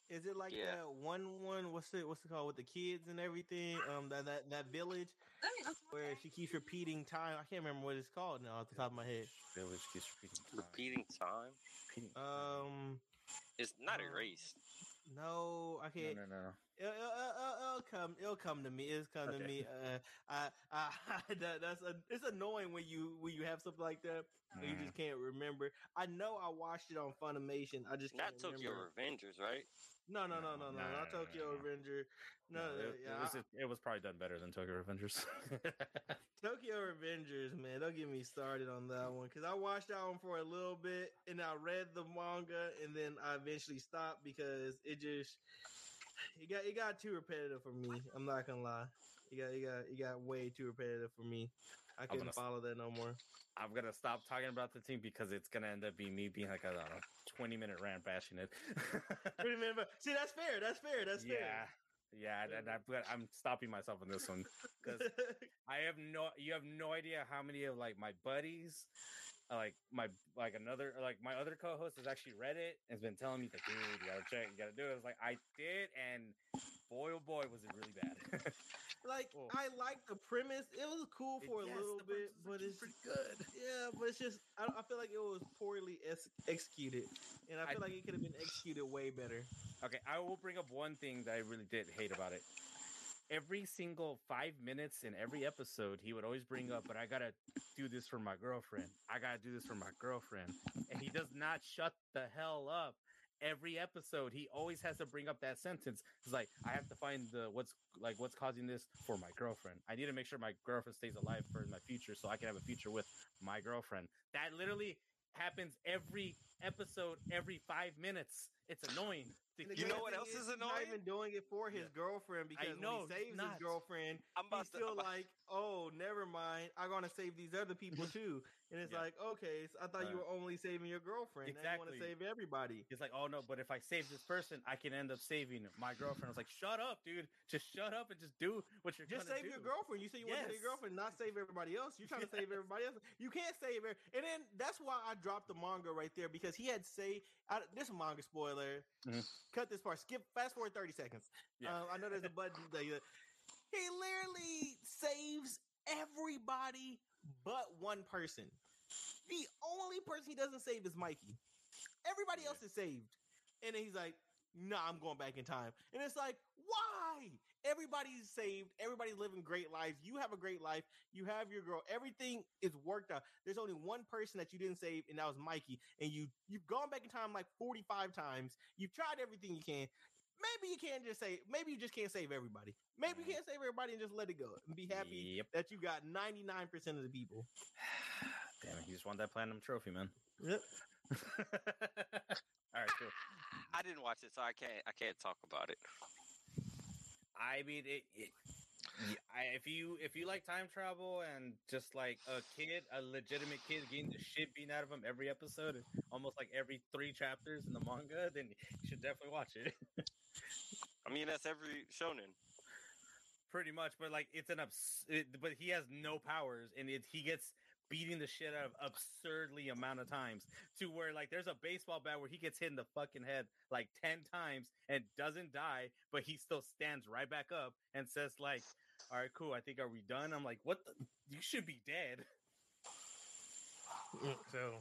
Is it like yeah. that one one? What's it? What's it called with the kids and everything? Um, that that that village where she keeps repeating time. I can't remember what it's called now off the top of my head. Village keeps repeating time. Repeating time. Repeating time. Um, it's not erased. No, I can't. No, no, no. It'll, it'll, it'll come. It'll come to me. It'll come okay. to me. Uh, I, I, I that, that's a, it's annoying when you when you have something like that mm. you just can't remember. I know I watched it on Funimation. I just can't not remember. Tokyo Revengers, right? No, no, no, no, no, no, not Tokyo Revengers. No, no, no, no, no. no it, yeah, it, was, I, it was probably done better than Tokyo Revengers. Tokyo Revengers, man, don't get me started on that one because I watched that one for a little bit and I read the manga and then I eventually stopped because it just it got it got too repetitive for me. I'm not gonna lie, it got it got it got way too repetitive for me. I couldn't follow that no more. I'm gonna stop talking about the team because it's gonna end up being me being like I don't know, twenty minute rant bashing it. Remember, see, that's fair. That's fair. That's yeah. fair. Yeah, yeah. And I've got, I'm stopping myself on this one because I have no. You have no idea how many of like my buddies, like my like another like my other co-host has actually read it and has been telling me like, dude, you gotta check, you gotta do it. I was like, I did, and boy oh boy, was it really bad. Like oh. I like the premise. It was cool for it, a yes, little bit, but it's pretty good. Yeah, but it's just I, I feel like it was poorly ex- executed, and I feel I, like it could have been executed way better. Okay, I will bring up one thing that I really did hate about it. Every single five minutes in every episode, he would always bring up, but I gotta do this for my girlfriend. I gotta do this for my girlfriend, and he does not shut the hell up. Every episode, he always has to bring up that sentence. It's like, I have to find the what's like what's causing this for my girlfriend. I need to make sure my girlfriend stays alive for my future, so I can have a future with my girlfriend. That literally happens every episode, every five minutes. It's annoying. You know what else is, is annoying? He's not even doing it for his yeah. girlfriend, because know, when he saves not. his girlfriend, I'm about he's to, still I'm like, about. oh, never mind. I'm going to save these other people too. And it's yeah. like, okay, so I thought uh, you were only saving your girlfriend. Exactly. Now you want to save everybody. It's like, oh no, but if I save this person, I can end up saving my girlfriend. I was like, shut up, dude. Just shut up and just do what you're just save do. your girlfriend. You say you yes. want to save your girlfriend, not save everybody else. You're trying yes. to save everybody else. You can't save her. And then that's why I dropped the manga right there, because he had saved this manga spoiler. Mm-hmm. Cut this part. Skip. Fast forward thirty seconds. Yeah. Um, I know there's a button. That he literally saves everybody but one person. The only person he doesn't save is Mikey. Everybody yeah. else is saved, and then he's like, "No, nah, I'm going back in time." And it's like, why? Everybody's saved. Everybody's living great lives. You have a great life. You have your girl. Everything is worked out. There's only one person that you didn't save, and that was Mikey. And you you've gone back in time like forty-five times. You've tried everything you can. Maybe you can't just say. Maybe you just can't save everybody. Maybe you can't save everybody and just let it go and be happy yep. that you got ninety-nine percent of the people. Damn it! You just want that platinum trophy, man. Yep. All right, cool. I didn't watch it, so I can't. I can't talk about it. I mean, it, it, I, if you if you like time travel and just like a kid, a legitimate kid getting the shit beaten out of him every episode, almost like every three chapters in the manga, then you should definitely watch it. I mean, that's every shonen. Pretty much, but like it's an abs- it, but he has no powers, and it, he gets beating the shit out of absurdly amount of times to where like there's a baseball bat where he gets hit in the fucking head like ten times and doesn't die, but he still stands right back up and says like, "All right, cool, I think are we done?" I'm like, "What? The- you should be dead." So,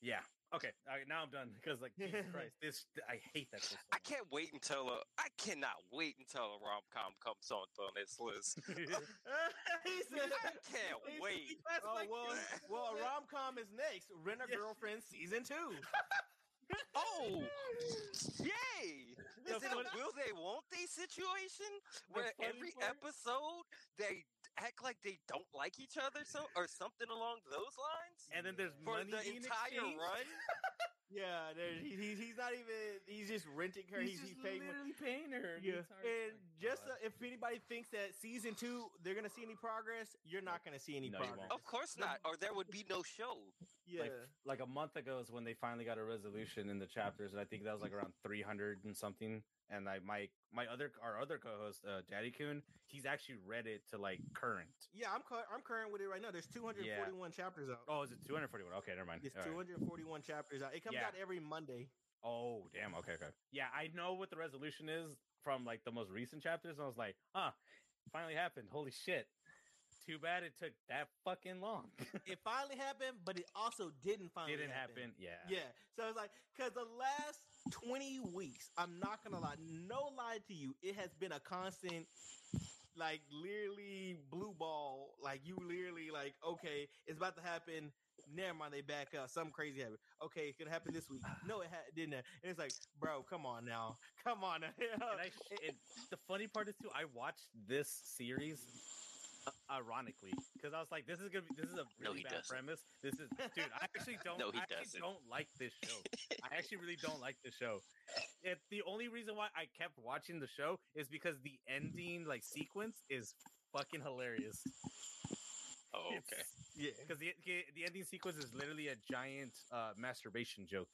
yeah. Okay, right, now I'm done because like Jesus Christ, this I hate that. So I can't wait until a, I cannot wait until a rom com comes on on this list. He said, I can't wait. Oh like, well, well, a rom com is next. Rent a yes. Girlfriend season two. Oh, yay! Is it a will they won't they situation where the every part? episode they act like they don't like each other, so or something along those lines? And then there's for money the entire exchange? run. Yeah, he, he, he's not even. He's just renting her. He's, he's just paying literally her. paying her. Yeah, and like, just uh, if anybody thinks that season two they're gonna see any progress, you're not gonna see any no, progress. Of course not, or there would be no show. Yeah, like, like a month ago is when they finally got a resolution in the chapters, and I think that was like around three hundred and something. And I my my other our other co-host uh, Daddy Coon, he's actually read it to like current. Yeah, I'm cu- I'm current with it right now. There's two hundred forty-one yeah. chapters out. Oh, is it two hundred forty-one? Okay, never mind. It's All two hundred forty-one right. chapters out. It comes yeah. out every Monday. Oh, damn. Okay, okay. Yeah, I know what the resolution is from like the most recent chapters. And I was like, huh, finally happened. Holy shit. Too bad it took that fucking long. It finally happened, but it also didn't finally happen. Didn't happen, yeah. Yeah, so it's like, because the last twenty weeks, I'm not going to lie, no lie to you, it has been a constant, like, literally blue ball. Like, you literally, like, okay, it's about to happen. Never mind, they back up. Something crazy happened. Okay, it's gonna happen this week. No, it ha- didn't. Happen. And it's like, bro, come on now, come on. Now. And I, it, the funny part is too, I watched this series. Ironically, because I was like, "This is gonna be this is a really no, bad doesn't. premise." This is, dude. I actually don't. no, he I actually doesn't. don't like this show. I actually really don't like this show. It's the only reason why I kept watching the show is because the ending like sequence is fucking hilarious. Oh, okay. It's, yeah, because the the ending sequence is literally a giant uh, masturbation joke.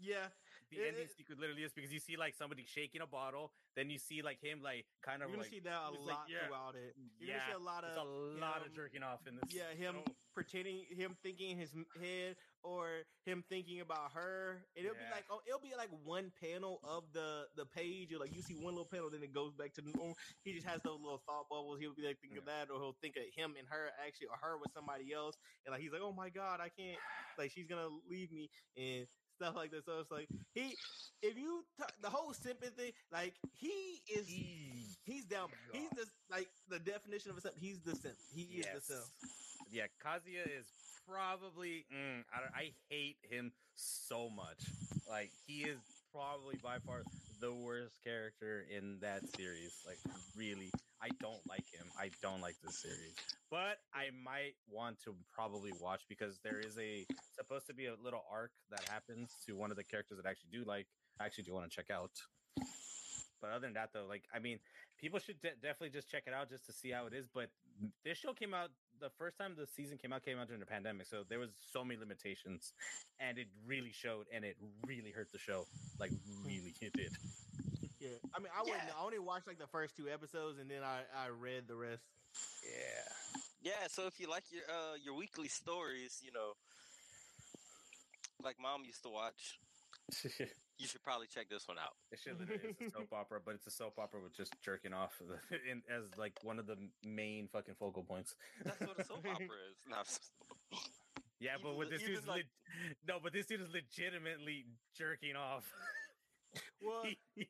Yeah, The it, ending sequence literally is because you see like somebody shaking a bottle, then you see like him like kind of. You're gonna like, see that a lot like, yeah, throughout it. You're yeah, gonna see a lot of it's a lot him, of jerking off in this. Yeah, him oh. pretending, him thinking in his head, or him thinking about her. And it'll yeah. be like oh, it'll be like one panel of the the page, or like you see one little panel, then it goes back to normal. He just has those little thought bubbles. He'll be like thinking yeah. of that, or he'll think of him and her actually, or her with somebody else, and like he's like, oh my god, I can't. Like she's gonna leave me and stuff like this. So it's like he, if you t- the whole sympathy, like he is, he's down. He's the like the definition of a simp. He's the simp. He yes. is the simp. Yeah, Kazuya is probably. Mm, I don't, I hate him so much. Like he is probably by far the worst character in that series. Like really, I don't like him. I don't like this series. But I might want to probably watch because there is a supposed to be a little arc that happens to one of the characters that I actually do like. I actually do want to check out. But other than that, though, like, I mean, people should de- definitely just check it out just to see how it is. But this show came out the first time the season came out, came out during the pandemic. So there was so many limitations and it really showed and it really hurt the show. Like, really, it did. Yeah. I mean, I wouldn't, yeah. I only watched like the first two episodes and then I, I read the rest. Yeah. Yeah. So if you like your, uh, your weekly stories, you know, like mom used to watch. You should probably check this one out. It should literally is a soap opera, but it's a soap opera with just jerking off in, as like one of the main fucking focal points. That's what a soap opera is. No, yeah, even, but with this dude's like... le- no, but this dude is legitimately jerking off. Well, yeah.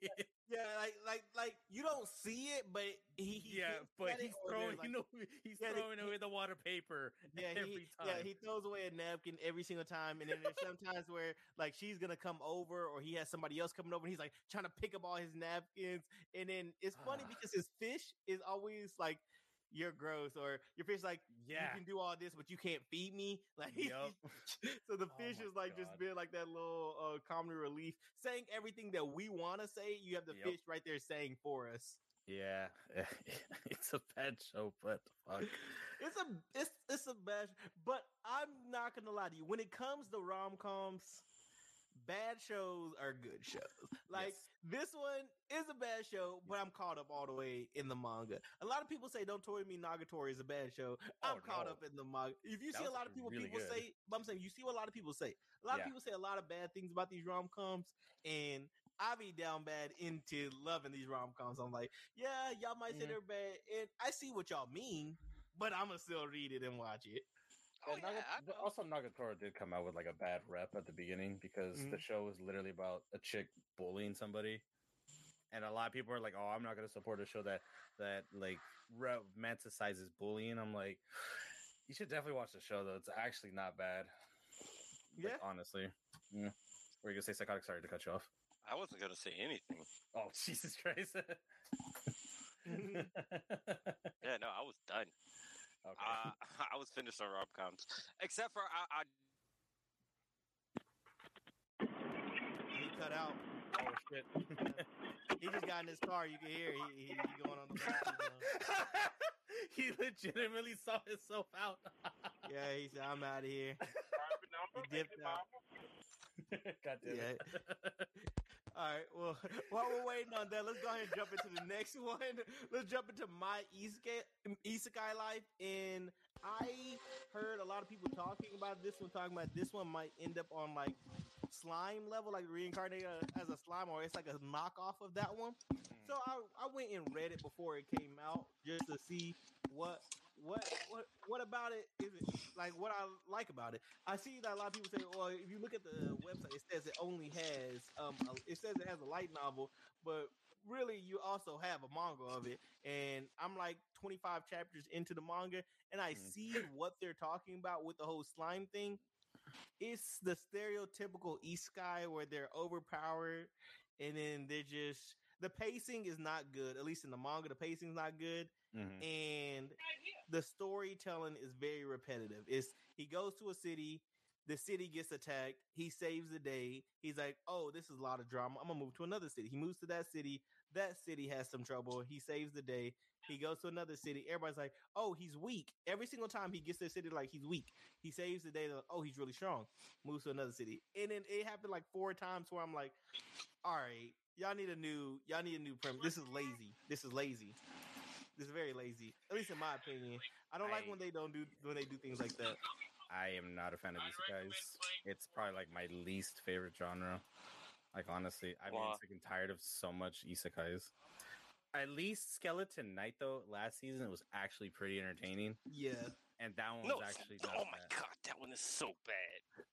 yeah, like like like you don't see it, but he, he yeah, but he's throwing like, away, he's yeah, throwing he, away the water paper. Yeah, every he, time. yeah, he throws away a napkin every single time, and then there's sometimes where like she's gonna come over, or he has somebody else coming over, and he's like trying to pick up all his napkins, and then it's funny because his fish is always like, you're gross, or your fish like, yeah, you can do all this, but you can't feed me. Like, yep. So the fish oh is like God. just being like that little uh, comedy relief, saying everything that we want to say. You have the yep. fish right there saying for us. Yeah, it's a bad show, but fuck, it's a it's it's a bad. But I'm not gonna lie to you. When it comes to rom-coms, bad shows are good shows. Like yes. this one is a bad show, but I'm caught up all the way in the manga. A lot of people say "Don't Toy Me Nagatori" is a bad show. I'm oh, caught no. up in the manga. If you that see a lot of people, really people good. say. But I'm saying you see what a lot of people say. A lot yeah. of people say a lot of bad things about these rom coms, and I be down bad into loving these rom coms. I'm like, yeah, y'all might mm-hmm. say they're bad, and I see what y'all mean, but I'm gonna still read it and watch it. Oh, yeah, Naga- also, Nagatoro did come out with like a bad rep at the beginning because mm-hmm. the show was literally about a chick bullying somebody, and a lot of people are like, "Oh, I'm not going to support a show that that like romanticizes bullying." I'm like, you should definitely watch the show though; it's actually not bad. Yeah, like, honestly. Yeah. Were you gonna say Psychotic? Sorry to cut you off. I wasn't gonna say anything. Oh, Jesus Christ! Yeah, no, I was done. Okay. Uh, I was finished on rom-coms, except for I, I... he cut out. Oh shit! He just got in his car. You can hear he, he, he going on the bathroom. He legitimately saw himself out. Yeah, he said, "I'm out of here." He dipped out. God damn yeah. it. All right, well, while we're waiting on that, let's go ahead and jump into the next one. Let's jump into My Isekai, Isekai Life. And I heard a lot of people talking about this one, talking about this one might end up on like slime level, like reincarnated as a slime, or it's like a knockoff of that one. Mm. So I, I went and read it before it came out just to see what what what what about it is it like what I like about it. I see that a lot of people say, well, if you look at the website, it says it only has um a, it says it has a light novel, but really you also have a manga of it, and I'm like twenty-five chapters into the manga, and I mm. see what they're talking about with the whole slime thing. It's the stereotypical isekai where they're overpowered, and then they're just the pacing is not good, at least in the manga. The pacing is not good. Mm-hmm. And the storytelling is very repetitive. It's he goes to a city, The city gets attacked. He saves the day. He's like, oh, this is a lot of drama. I'm going to move to another city. He moves to that city. That city has some trouble. He saves the day. He goes to another city. Everybody's like, oh, he's weak. Every single time he gets to a city, like, he's weak. He saves the day. Like, oh, he's really strong. Moves to another city. And then it happened like four times where I'm like, all right, y'all need a new, y'all need a new premise. This is lazy. This is lazy. This is very lazy. At least in my opinion. I don't I... like when they don't do, when they do things like that. I am not a fan of these guys. It's probably like my least favorite genre. Like, honestly, I've been sick and tired of so much isekais. At least Skeleton Knight, though, last season, it was actually pretty entertaining. Yeah. And that one no, was actually not Oh, my bad. God, that one is so bad.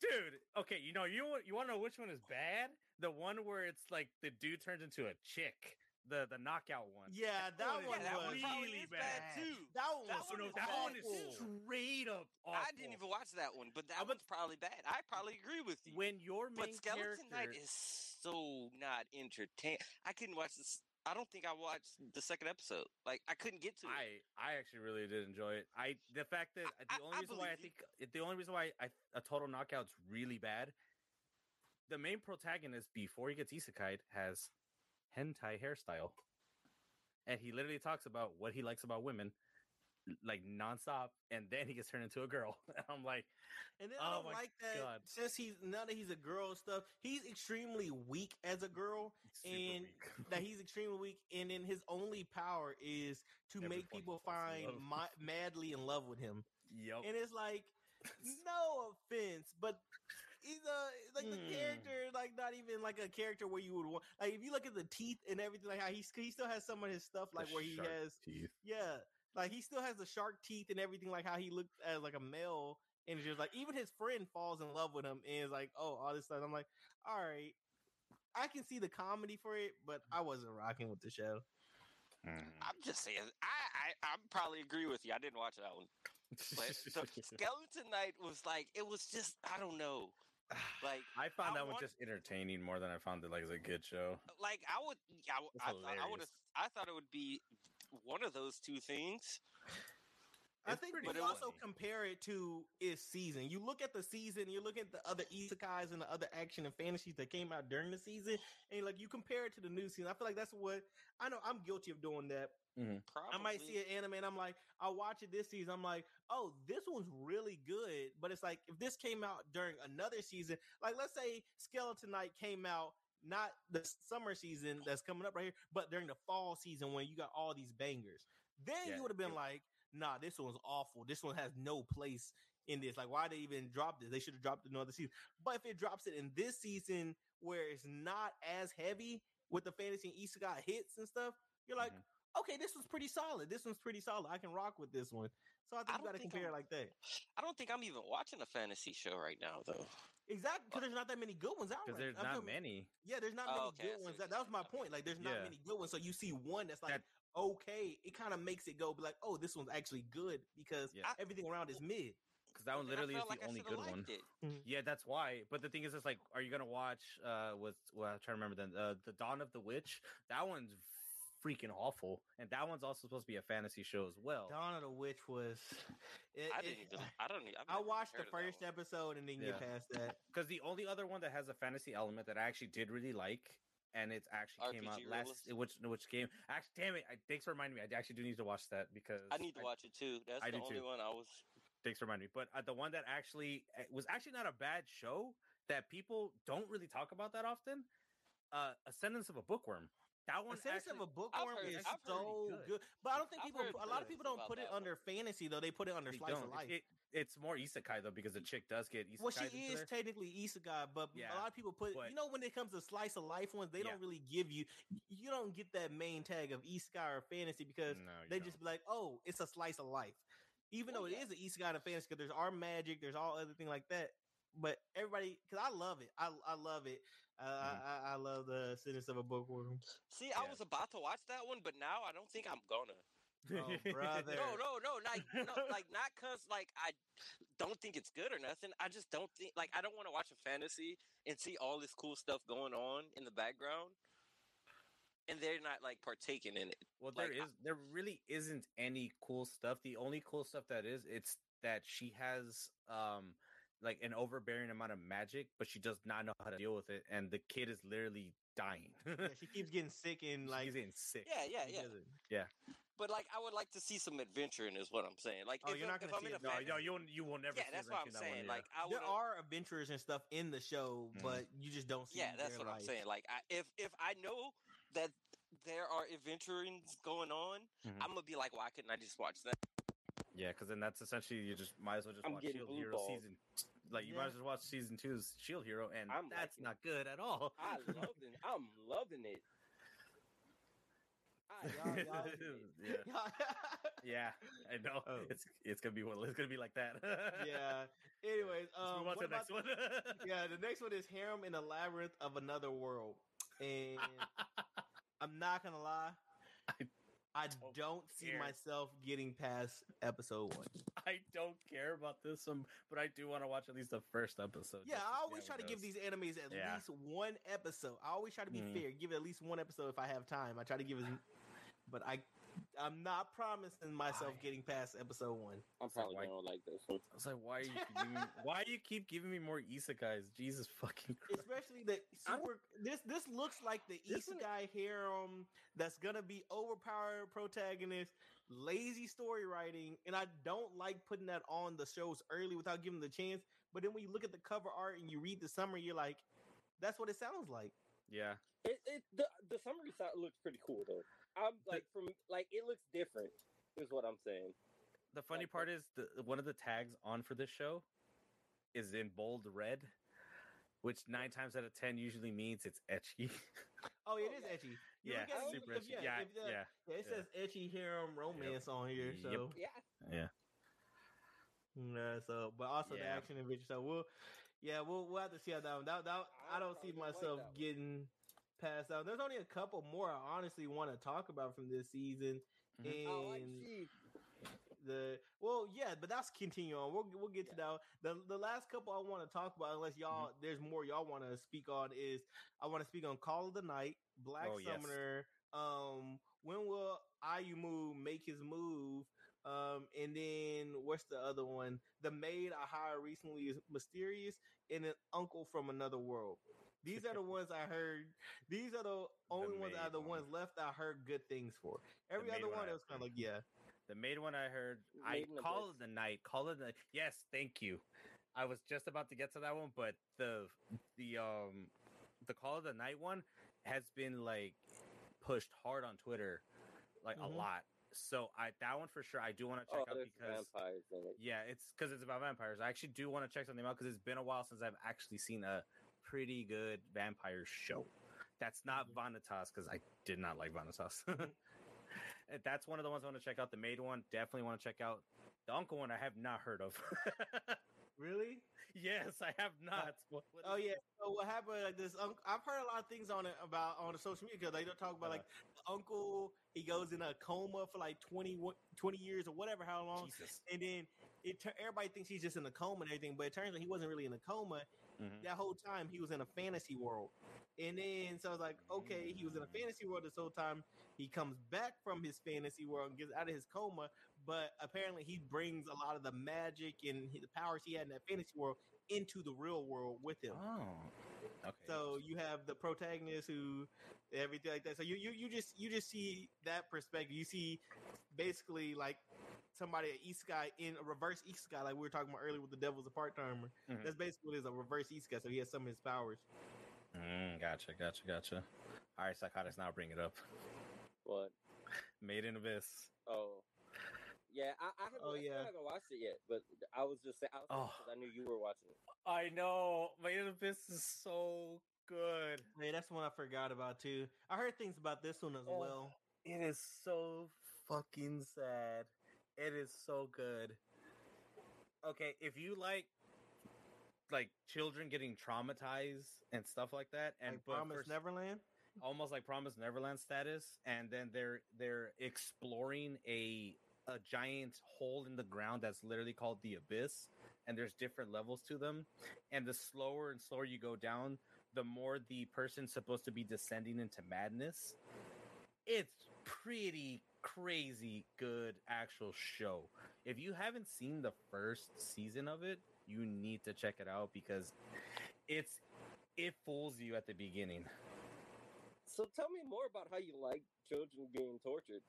Dude, okay, you know, you, you want to know which one is bad? The one where it's like the dude turns into a chick. The the knockout one. Yeah, that oh, one yeah, was that really bad. bad too. That one that was one, so no, that one is straight up awful. I didn't even watch that one, but that one's probably bad. I probably agree with you. When your main but Skeleton character... Knight is so not entertaining. I couldn't watch this. I don't think I watched the second episode. Like, I couldn't get to it. I, I actually really did enjoy it. I the fact that I, the only I, reason I why I think it. the only reason why I, a total knockout's really bad. The main protagonist before he gets isekai'd has hentai hairstyle, and he literally talks about what he likes about women like nonstop, and then he gets turned into a girl. And I'm like, and then oh I don't my like that. God. Since he's now that he's a girl stuff, he's extremely weak as a girl, Super and weak. that he's extremely weak. And then his only power is to Every make people find ma- madly in love with him. Yep. And it's like, no offense, but he's a like the mm. character, like not even like a character where you would want. Like if you look at the teeth and everything, like how he he still has some of his stuff, like the where he has teeth. yeah, like he still has the shark teeth and everything, like how he looked as like a male, and it's just like even his friend falls in love with him and is like, oh, all this stuff. I'm like, all right, I can see the comedy for it, but I wasn't rocking with the show. Mm. I'm just saying, I I I'm probably agree with you. I didn't watch that one. But so Skeleton Knight was like, it was just, I don't know. Like I found that I one want, just entertaining more than I found it like a good show. Like I would, I, I thought I would have, I thought it would be one of those two things. I it's think we also funny. compare it to its season. You look at the season, you look at the other isekais and the other action and fantasies that came out during the season, and like you compare it to the new season. I feel like that's what I know. I'm guilty of doing that. Mm-hmm. I might see an anime and I'm like, I'll watch it this season. I'm like, oh, this one's really good. But it's like, if this came out during another season, like let's say Skeleton Knight came out, not the summer season that's coming up right here, but during the fall season when you got all these bangers, then yeah, you would have been yeah. like, nah, this one's awful. This one has no place in this. Like, why they even dropped it? They should have dropped it in another season. But if it drops it in this season where it's not as heavy with the fantasy and isekai hits and stuff, you're like, mm-hmm. okay, this was pretty solid. This one's pretty solid. I can rock with this one. So I think I you got to compare I'm, it like that. I don't think I'm even watching a fantasy show right now, though. Exactly, because there's not that many good ones out there. Because there's I'm not talking, many. Yeah, there's not oh, many okay, good ones. That, that was my point. Like, there's not yeah. many good ones. So you see one that's like, that, okay, it kind of makes it go be like, oh, this one's actually good because yeah. everything around is mid. Because that one literally is the like only good one. Mm-hmm. Yeah, that's why. But the thing is, it's like, are you going to watch, uh, what's, well, I'm trying to remember then, uh, The Dawn of the Witch? That one's freaking awful, and that one's also supposed to be a fantasy show as well. Dawn of the Witch was it, I didn't. It, even, I don't. I watched the first episode and didn't yeah. get past that because the only other one that has a fantasy element that I actually did really like, and it's actually R P G came out last which which game. Actually, damn it! I, thanks for reminding me. I actually do need to watch that because I need to I, watch it too. That's I the only too. one I was. Thanks for reminding me. But uh, the one that actually was actually not a bad show that people don't really talk about that often. Uh, Ascendance of a Bookworm. That one, Ascendance of a Bookworm heard, is I've so good. good, but I don't think I've people. A lot of people don't put it under one. fantasy though; they put it under they slice don't. of life. It, it, it's more isekai though because the chick does get isekai. Well, she is her. technically isekai, but yeah, a lot of people put. But, you know, when it comes to slice of life ones, they yeah. don't really give you. You don't get that main tag of isekai or fantasy because no, they don't. just be like, "Oh, it's a slice of life," even well, though yeah. it is an isekai and fantasy because there's our magic, there's all other thing like that. But everybody, because I love it. I I love it. Uh, mm. I, I love the Sentence of a Bookworm. See, yeah. I was about to watch that one, but now I don't think I'm gonna. Oh, brother. no, no, no, like, no, like not because like I don't think it's good or nothing. I just don't think like I don't want to watch a fantasy and see all this cool stuff going on in the background, and they're not like partaking in it. Well, like, there is, I, there really isn't any cool stuff. The only cool stuff that is, it's that she has um. like an overbearing amount of magic, but she does not know how to deal with it, and the kid is literally dying. Yeah, she keeps getting sick and like she's getting sick. Yeah, yeah, yeah, yeah. But like, I would like to see some adventure in, is what I'm saying. Like, oh, if you're not going to see it. No, no, you you will never. Yeah, see that's what I'm saying. That one, yeah. Like, I there are adventures and stuff in the show, mm-hmm. but you just don't see. Yeah, that's what life. I'm saying. Like, I, if if I know that there are adventurings going on, mm-hmm. I'm gonna be like, why couldn't I just watch that? Yeah, because then that's essentially you just might as well just I'm watch Shield Hero ball. season. Like you yeah. might as well watch season two's Shield Hero, and I'm that's not it. good at all. I loved it. I'm loving it. I, y'all, y'all loving it. Yeah. yeah, I know. Oh. It's it's gonna be one. It's gonna be like that. yeah. Anyways, um, Let's move on to the next one. yeah, the next one is Harem in the Labyrinth of Another World, and I'm not gonna lie. I- I don't see myself getting past episode one. I don't care about this one, but I do want to watch at least the first episode. Yeah, I always try to give these animes at yeah. least one episode. I always try to be mm. fair, give it at least one episode if I have time. I try to give it, but I, I'm not promising myself why? getting past episode one. I'm probably like, going to like this one. I was like, why are you giving me, why do you keep giving me more isekais? Jesus fucking Christ. Especially the super, this this looks like the isekai harem that's going to be overpowered protagonist, lazy story writing, and I don't like putting that on the shows early without giving them the chance, but then when you look at the cover art and you read the summary, you're like, that's what it sounds like. Yeah, it, it the the summary side looks pretty cool though. I'm like from like it looks different, is what I'm saying. The funny like, part is the one of the tags on for this show is in bold red, which nine times out of ten usually means it's ecchi. Oh, it is ecchi. Yeah, yeah super ecchi. Yeah, yeah, yeah, yeah, yeah. It says ecchi harem romance yep. on here. So yep. yeah, yeah. Yeah, so but also yeah. the action adventure. So we'll, yeah, we'll we'll have to see how that one. That, that I don't see myself like getting past that. There's only a couple more I honestly want to talk about from this season. Mm-hmm. And oh, the well, yeah, but that's continue on. We'll we'll get yeah. to that. The the last couple I want to talk about, unless y'all mm-hmm. there's more y'all want to speak on, is I want to speak on Call of the Night, Black oh, Summoner. Yes. Um, when will Ayumu make his move? Um, and then what's the other one? The maid I hired recently is mysterious, and an uncle from another world. These are the ones I heard. These are the only the ones are the one. ones left I heard good things for. Every other one, one I was kind of like, yeah. The maid one I heard. I Call of the Night. Call of the yes, thank you. I was just about to get to that one, but the the um the Call of the Night one has been like pushed hard on Twitter, like mm-hmm. a lot. So I that one for sure I do want to check oh, out because vampires, yeah it's because it's about vampires. I actually do want to check something out because it's been a while since I've actually seen a pretty good vampire show. That's not Bonitas because I did not like Bonitas. That's one of the ones I want to check out. The maid one definitely want to check out. The uncle one I have not heard of. Really? Yes, I have not. What, what oh yeah. This? So what happened? Like this, um, I've heard a lot of things on it about on the social media because they don't talk about uh, like the uncle. He goes in a coma for like twenty, twenty years or whatever, how long? Jesus. And then it everybody thinks he's just in a coma and everything, but it turns out he wasn't really in a coma. Mm-hmm. That whole time he was in a fantasy world, and then so I was like, okay, he was in a fantasy world this whole time. He comes back from his fantasy world and gets out of his coma, but apparently he brings a lot of the magic and the powers he had in that fantasy world into the real world with him. Oh, okay. So you have the protagonist who everything like that. So you you you just you just see that perspective. You see basically like somebody at isekai in a reverse isekai, like we were talking about earlier with The Devil's A Part Timer. Mm-hmm. That's basically what it is, a reverse isekai. So he has some of his powers. Mm, gotcha, gotcha, gotcha. All right, Psychotic's now bring it up. What? Made in Abyss. Oh. Yeah, I, I haven't oh, yeah. watched it yet, but I was just saying, I, oh. I knew you were watching it. I know. Made in Abyss is so good. Hey, that's one I forgot about too. I heard things about this one as oh, well. It is so fucking sad. It is so good. Okay, if you like like children getting traumatized and stuff like that, and like Promised first- Neverland. Almost like Promised Neverland status, and then they're they're exploring a a giant hole in the ground that's literally called the Abyss, and there's different levels to them. And the slower and slower you go down, the more the person's supposed to be descending into madness. It's pretty crazy good actual show. If you haven't seen the first season of it, you need to check it out because it's it fools you at the beginning. So tell me more about how you like children being tortured.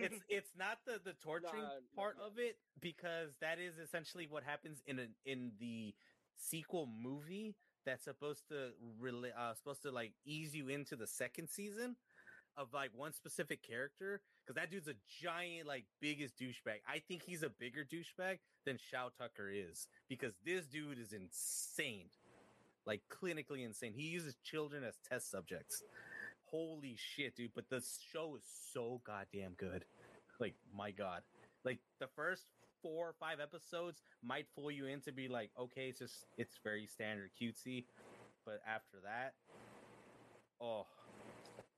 it's it's not the, the torturing nah, part nah. of it, because that is essentially what happens in a, in the sequel movie that's supposed to really uh, supposed to like ease you into the second season of like one specific character, because that dude's a giant, like biggest douchebag. I think he's a bigger douchebag than Shou Tucker is, because this dude is insane, like clinically insane. He uses children as test subjects. Holy shit, dude. But the show is so goddamn good. Like, my God. Like, the first four or five episodes might fool you in to be like, okay, it's just, it's very standard cutesy. But after that, oh,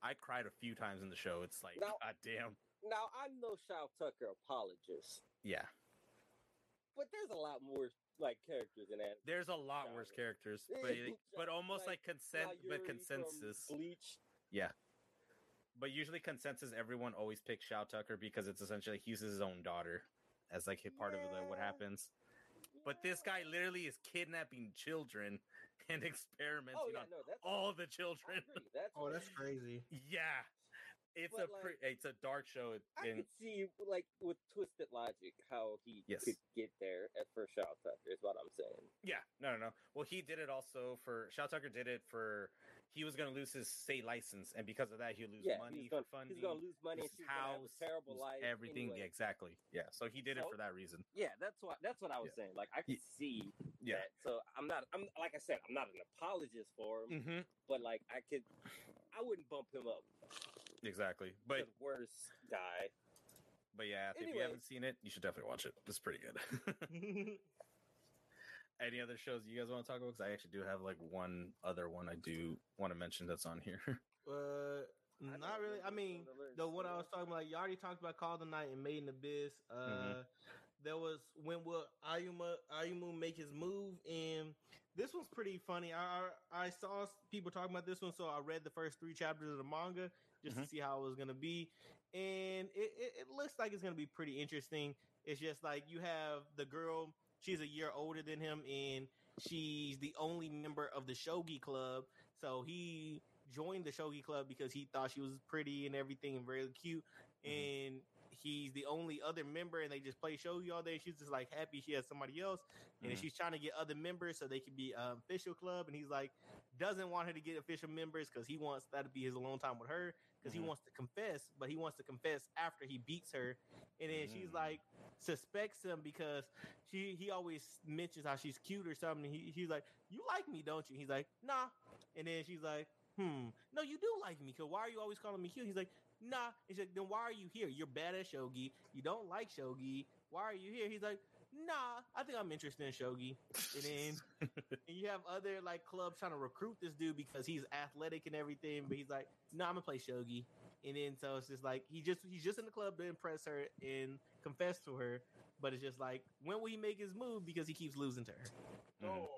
I cried a few times in the show. It's like, now, goddamn. Now, I'm no Shou Tucker apologist. Yeah. But there's a lot more, like, characters in anime. There's a lot genre. worse characters. But, like, but almost like, like consent, but consensus. Bleach. Yeah. But usually consensus, everyone always picks Shou Tucker because it's essentially he uses his own daughter as like a part yeah. of the, what happens. Yeah. But this guy literally is kidnapping children and experimenting oh, yeah, on no, that's, all the children. That's oh, that's crazy. Yeah. It's but a like, pre- it's a dark show. And I could see like with twisted logic how he yes. could get there at for Shou Tucker is what I'm saying. Yeah, no, no, no. Well, he did it also for Shou Tucker. Did it for he was going to lose his state license, and because of that, he'll lose yeah, money he's gonna, for funding. He's going to lose money. His house, terrible life, everything. Anyway. Yeah, exactly. Yeah, so he did so, it for that reason. Yeah, that's what that's what I was yeah. saying. Like I could yeah. see. Yeah. That. So I'm not. I'm like I said, I'm not an apologist for him, mm-hmm. but like I could, I wouldn't bump him up. Exactly, but the worst guy. But yeah, anyway. If you haven't seen it, you should definitely watch it. It's pretty good. Any other shows you guys want to talk about? Because I actually do have like one other one I do want to mention that's on here. Uh, not really. I mean, the one I was talking about. You already talked about Call of the Night and Made in Abyss. Uh, mm-hmm. There was when will Ayumu Ayumu make his move? And this one's pretty funny. I I saw people talking about this one, so I read the first three chapters of the manga. Just mm-hmm. to see how it was going to be. And it, it, it looks like it's going to be pretty interesting. It's just like you have the girl, she's a year older than him, and she's the only member of the Shogi Club. So he joined the Shogi Club because he thought she was pretty and everything and very cute. Mm-hmm. And he's the only other member, and they just play Shogi all day. She's just like happy she has somebody else. And mm-hmm. she's trying to get other members so they can be an official club. And he's like, doesn't want her to get official members because he wants that to be his alone time with her. Because mm-hmm. he wants to confess, but he wants to confess after he beats her. And then mm-hmm. she's like, suspects him because she he always mentions how she's cute or something. He, he's like, you like me, don't you? He's like, nah. And then she's like, hmm, no, you do like me. Because why are you always calling me cute? He's like, nah. And she's like, then why are you here? You're bad at Shogi. You don't like Shogi. Why are you here? He's like, nah, I think I'm interested in Shogi. And then and you have other like clubs trying to recruit this dude because he's athletic and everything, but he's like, nah, I'm gonna play Shogi. And then so it's just like he just he's just in the club to impress her and confess to her, but it's just like, when will he make his move? Because he keeps losing to her. Oh,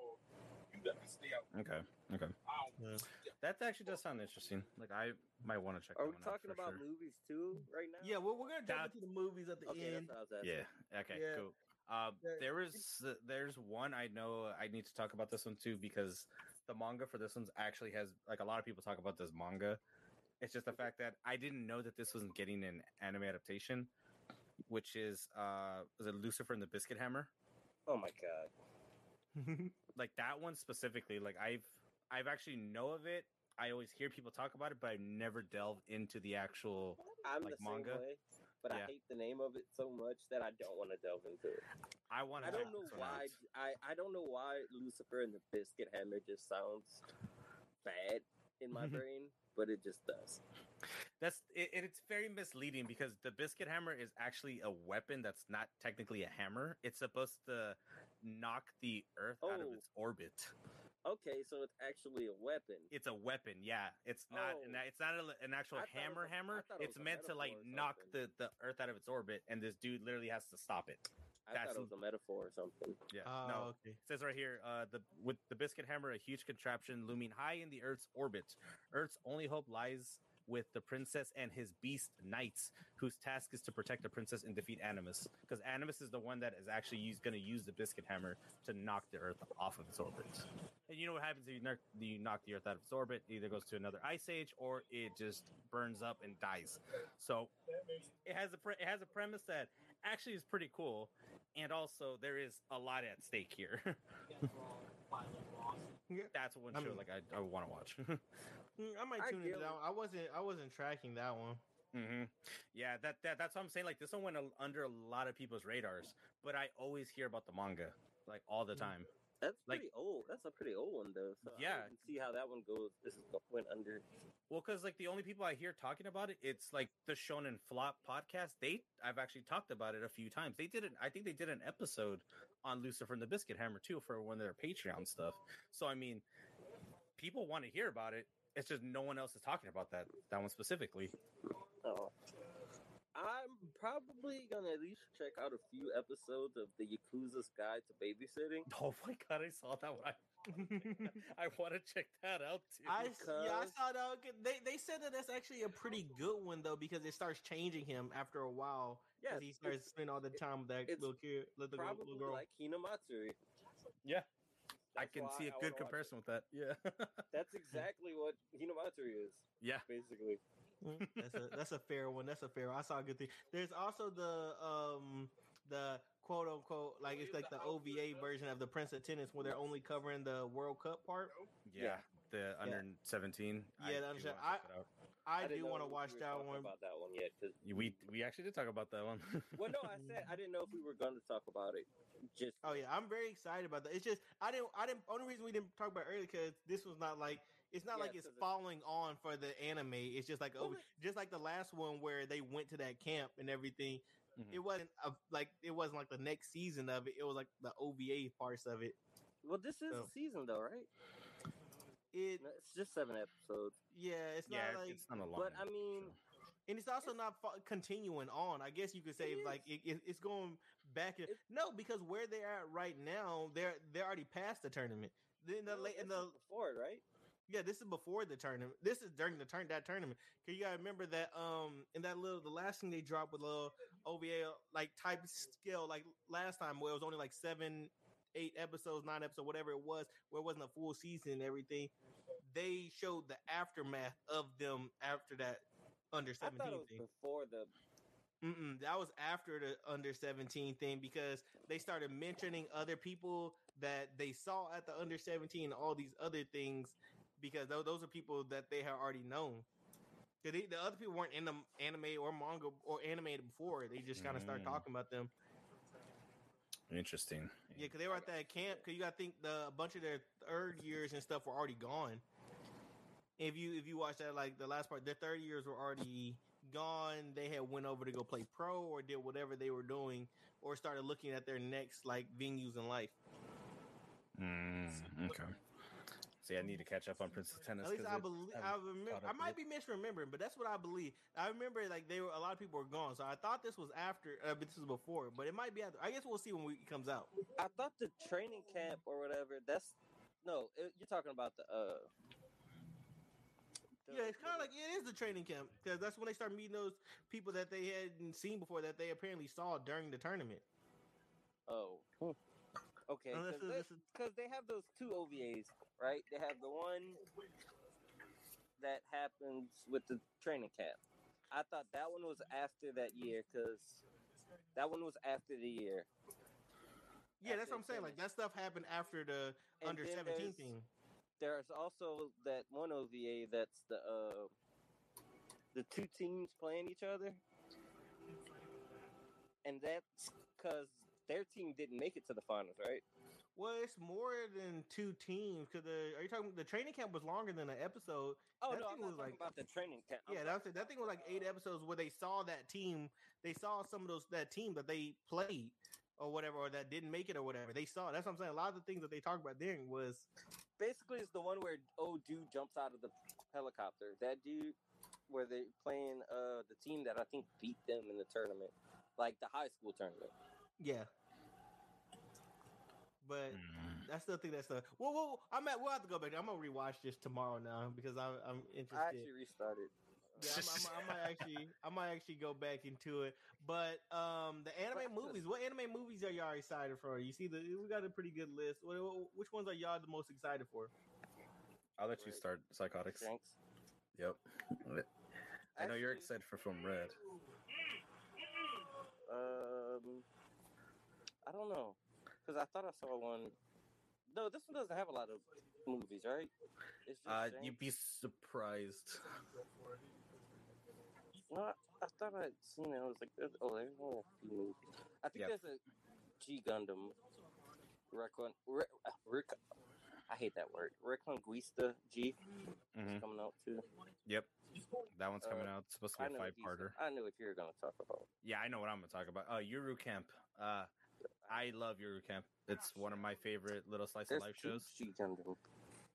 you better stay out. Okay, okay. Yeah. That actually does sound interesting. Like I might want to check. Are that we one talking out about sure. movies too right now? Yeah, well, we're gonna jump into the movies at the okay, end. Yeah. Okay. Yeah. Cool. Uh, there is uh, there's one I know I need to talk about this one too, because the manga for this one's actually has like a lot of people talk about this manga. It's just the fact that I didn't know that this wasn't getting an anime adaptation, which is uh, was it Lucifer and the Biscuit Hammer? Oh my god! Like that one specifically. Like I've I've actually know of it. I always hear people talk about it, but I've never delved into the actual I'm like the manga. Same way, but yeah. I hate the name of it so much that I don't want to delve into it. I want. I don't know why. I, I don't know why Lucifer and the Biscuit Hammer just sounds bad in my brain, but it just does. That's it, it's very misleading because the Biscuit Hammer is actually a weapon that's not technically a hammer. It's supposed to knock the Earth oh. out of its orbit. Okay, so it's actually a weapon. It's a weapon, yeah. It's not. Oh. It's not a, an actual hammer. It was, hammer. It it's meant to like knock the, the Earth out of its orbit, and this dude literally has to stop it. I I That's, thought it was a metaphor or something. Yeah. Uh, no. Okay. It says right here, uh, the with the biscuit hammer, a huge contraption looming high in the Earth's orbit. Earth's only hope lies with the princess and his beast knights, whose task is to protect the princess and defeat Animus. Because Animus is the one that is actually going to use the biscuit hammer to knock the Earth off of its orbit. And you know what happens if you, knock, you knock the Earth out of its orbit? It either goes to another ice age or it just burns up and dies. So it has a pre- it has a premise that actually is pretty cool, and also there is a lot at stake here. That's one show I mean, like I, I want to watch. I might tune into that one. I wasn't. I wasn't tracking that one. Mm-hmm. Yeah, that, that that's what I'm saying. Like, this one went under a lot of people's radars, but I always hear about the manga like all the time. That's pretty like, old. That's a pretty old one though. So yeah, I can see how that one goes. This is went under. Well, because like the only people I hear talking about it, it's like the Shonen Flop podcast. They I've actually talked about it a few times. They did an I think they did an episode on Lucifer and the Biscuit Hammer too for one of their Patreon stuff. So I mean, people want to hear about it. It's just no one else is talking about that that one specifically. Oh, I'm probably gonna at least check out a few episodes of the Yakuza's Guide to Babysitting. Oh my god, I saw that one. I, I want to check that out too. I, yeah, I saw that. They they said that that's actually a pretty good one though, because it starts changing him after a while. Yeah, he starts spending all the time with that little kid, little probably little girl, like Hinamatsuri. Yeah. That's I can see a I good comparison with that. Yeah, that's exactly what Hinamatsuri is. Yeah, basically. That's a that's a fair one. That's a fair one. I saw a good thing. There's also the um the quote unquote like it's like the O V A version of the Prince of Tennis where they're only covering the World Cup part. Yeah, yeah. the under yeah. seventeen. Yeah, I the under seventeen. I I, I do want to watch we that one. About that one yet? Cause we we actually did talk about that one. Well, no, I said I didn't know if we were going to talk about it. Just oh yeah, I'm very excited about that. It's just I didn't I didn't. Only reason we didn't talk about it earlier because this was not like it's not yeah, like it's following it's, on for the anime. It's just like well, oh, just like the last one where they went to that camp and everything. Mm-hmm. It wasn't a, like it wasn't like the next season of it. It was like the O V A parts of it. Well, this is so. a season though, right? It, it's just seven episodes. Yeah, it's yeah, not like. It's not a long but episode. I mean, and it's also it's, not fo- continuing on. I guess you could say it like it, it, it's going back. It, no, because where they are right now, they're they're already past the tournament. Then the late in the before, right? Yeah, this is before the tournament. This is during the turn that tournament. Cause you gotta remember that um in that little the last thing they dropped with a little O V A like type scale like last time where it was only like seven. eight episodes, nine episodes, whatever it was, where it wasn't a full season and everything. They showed the aftermath of them after that under seventeen I thought it was thing. Before the Mm-mm, that was after the under seventeen thing because they started mentioning other people that they saw at the under seventeen and all these other things because those, those are people that they had already known. They, the other people weren't in the anime or manga or animated before. They just kind of mm. started talking about them. Interesting. Yeah, because they were at that camp. Because you got to think the a bunch of their third years and stuff were already gone. If you if you watch that, like the last part, their third years were already gone. They had went over to go play pro or did whatever they were doing or started looking at their next like venues in life. Mm, okay. See, I need to catch up on Prince of Tennis. At least I believe I remember. I might be misremembering, but that's what I believe. I remember like they were a lot of people were gone, so I thought this was after, uh, but this was before. But it might be after. I guess we'll see when we, it comes out. I thought the training camp or whatever. That's no, it, you're talking about the. Uh, the yeah, it's kind of like it is the training camp because that's when they start meeting those people that they hadn't seen before that they apparently saw during the tournament. Oh. Huh. Okay, because they have those two O V As, right? They have the one that happens with the training camp. I thought that one was after that year, because that one was after the year. Yeah, after that's what I'm saying. Finished. Like, that stuff happened after the and under seventeen thing. There's also that one O V A that's the uh, the two teams playing each other. And that's because... their team didn't make it to the finals, right? Well, it's more than two teams. Cause the are you talking? The training camp was longer than an episode. Oh that no, thing I'm not was talking like, about the training camp. I'm yeah, that was, that thing was like eight episodes where they saw that team. They saw some of those that team that they played or whatever, or that didn't make it or whatever. They saw. That's what I'm saying. A lot of the things that they talked about then was basically it's the one where old dude jumps out of the helicopter. That dude. Where they playing uh the team that I think beat them in the tournament, like the high school tournament. Yeah, but mm. I still think that's the whoa, whoa, whoa. I'm at, we'll have to go back there. I'm gonna rewatch this tomorrow now because I'm, I'm interested. I actually restarted. Yeah, I'm, I'm, I might actually, I might actually go back into it. But um, the anime movies. What anime movies are y'all excited for? You see, the we got a pretty good list. What, what, which ones are y'all the most excited for? I'll let you start. Psychotics. Shanks. Yep. I know you're excited for Film Red. Um, I don't know because I thought I saw one. No, this one doesn't have a lot of movies, right? It's just uh, you'd be surprised. No, I, I thought I'd seen it. I was like, oh, there's only a few movies. I think yep. there's a G Gundam. Recon, Re, Re, I hate that word. Reconquista G mm-hmm. is coming out too. Yep, that one's coming uh, out. It's supposed to be a five-parter. I know what you're going to talk about. Yeah, I know what I'm going to talk about. Oh, uh, Yuru Camp. Uh, I love Yuru Camp. It's one of my favorite little slice There's of life shows.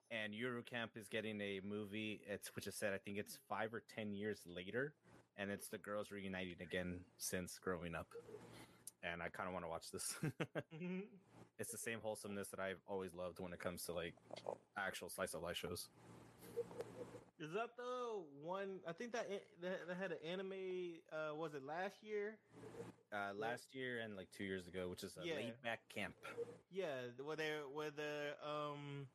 And Eurocamp is getting a movie, it's which is set, I think it's five or ten years later. And it's the girls reuniting again since growing up. And I kind of want to watch this. It's the same wholesomeness that I've always loved when it comes to like actual slice of life shows. Is that the one? I think that that had an anime. Uh, was it last year? Uh, last year and like two years ago, which is a yeah. Laid Back Camp. Yeah, where they where the um